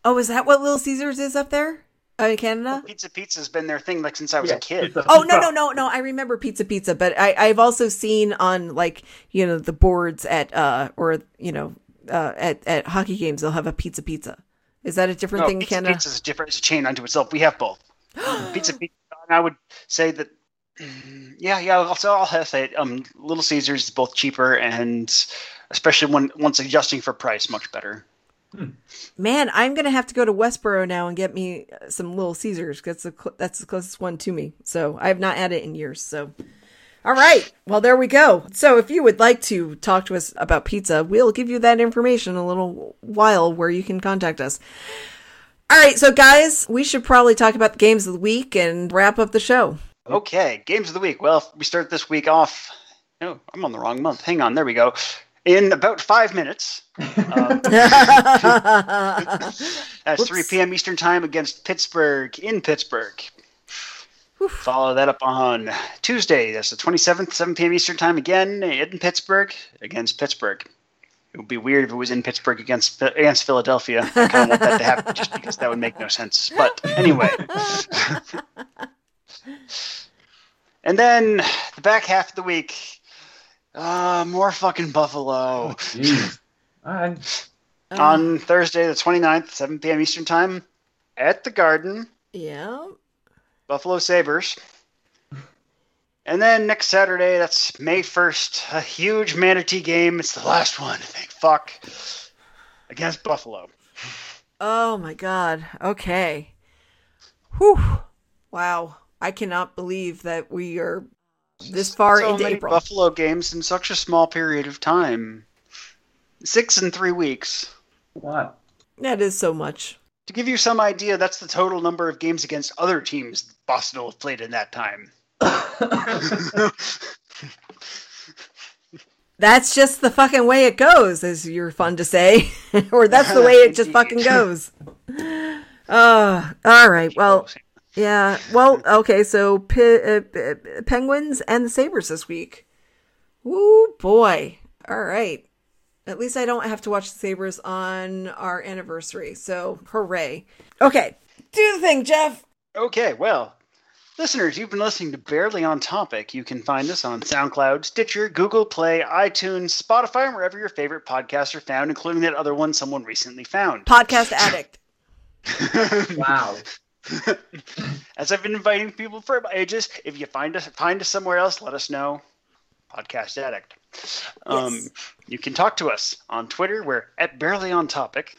Oh, is that what Little Caesars is up there? In Canada? Well, Pizza's been their thing since I was a kid. Oh, no. I remember Pizza, but I've also seen on the boards at at hockey games they'll have a Pizza. Is that a different thing in Canada? Pizza's different. It's a chain unto itself. We have both. Pizza. And I would say that, also I'll have to say, Little Caesars is both cheaper and, especially once adjusting for price, much better. Man, I'm going to have to go to Westboro now and get me some Little Caesars. That's the closest one to me. So I have not had it in years. So All right. Well, there we go. So if you would like to talk to us about pizza, we'll give you that information in a little while where you can contact us. All right. So guys, we should probably talk about the games of the week and wrap up the show. Okay. Games of the week. Well, we start this week off. No, I'm on the wrong month. Hang on. There we go. In about 5 minutes, that's Whoops. 3 p.m. Eastern time against Pittsburgh in Pittsburgh. Follow that up on Tuesday. That's the 27th, 7 p.m. Eastern time again in Pittsburgh against Pittsburgh. It would be weird if it was in Pittsburgh against Philadelphia. I kind of want that to happen just because that would make no sense. But anyway. And then the back half of the week, more fucking Buffalo. Oh, all right. On Thursday, the 29th, 7 p.m. Eastern time at the Garden. Yeah. Buffalo Sabres. And then next Saturday, that's May 1st, a huge Manatee game. It's the last one, thank fuck, against Buffalo. Oh, my God. Okay. Whew. Wow. I cannot believe that we are this far so into many April. Buffalo games in such a small period of time. 6 in 3 weeks. Wow. That is so much. To give you some idea, that's the total number of games against other teams Boston will have played in that time. That's just the fucking way it goes, as you're fun to say. Or that's the way it just fucking goes. All right, well, yeah. Well, okay, so Penguins and the Sabres this week. Woo, boy. All right. At least I don't have to watch the Sabres on our anniversary, so hooray. Okay, do the thing, Jeff. Okay, well, listeners, you've been listening to Barely on Topic. You can find us on SoundCloud, Stitcher, Google Play, iTunes, Spotify, and wherever your favorite podcasts are found, including that other one someone recently found. Podcast Addict. Wow. As I've been inviting people for ages, if you find us somewhere else, let us know. Podcast Addict. Yes. You can talk to us on Twitter. We're at Barely on Topic,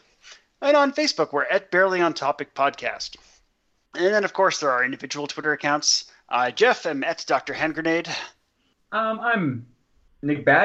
and on Facebook we're at Barely on Topic Podcast. And then, of course, there are individual Twitter accounts. Jeff, I'm at Dr. Hand Grenade. I'm Nick Badge.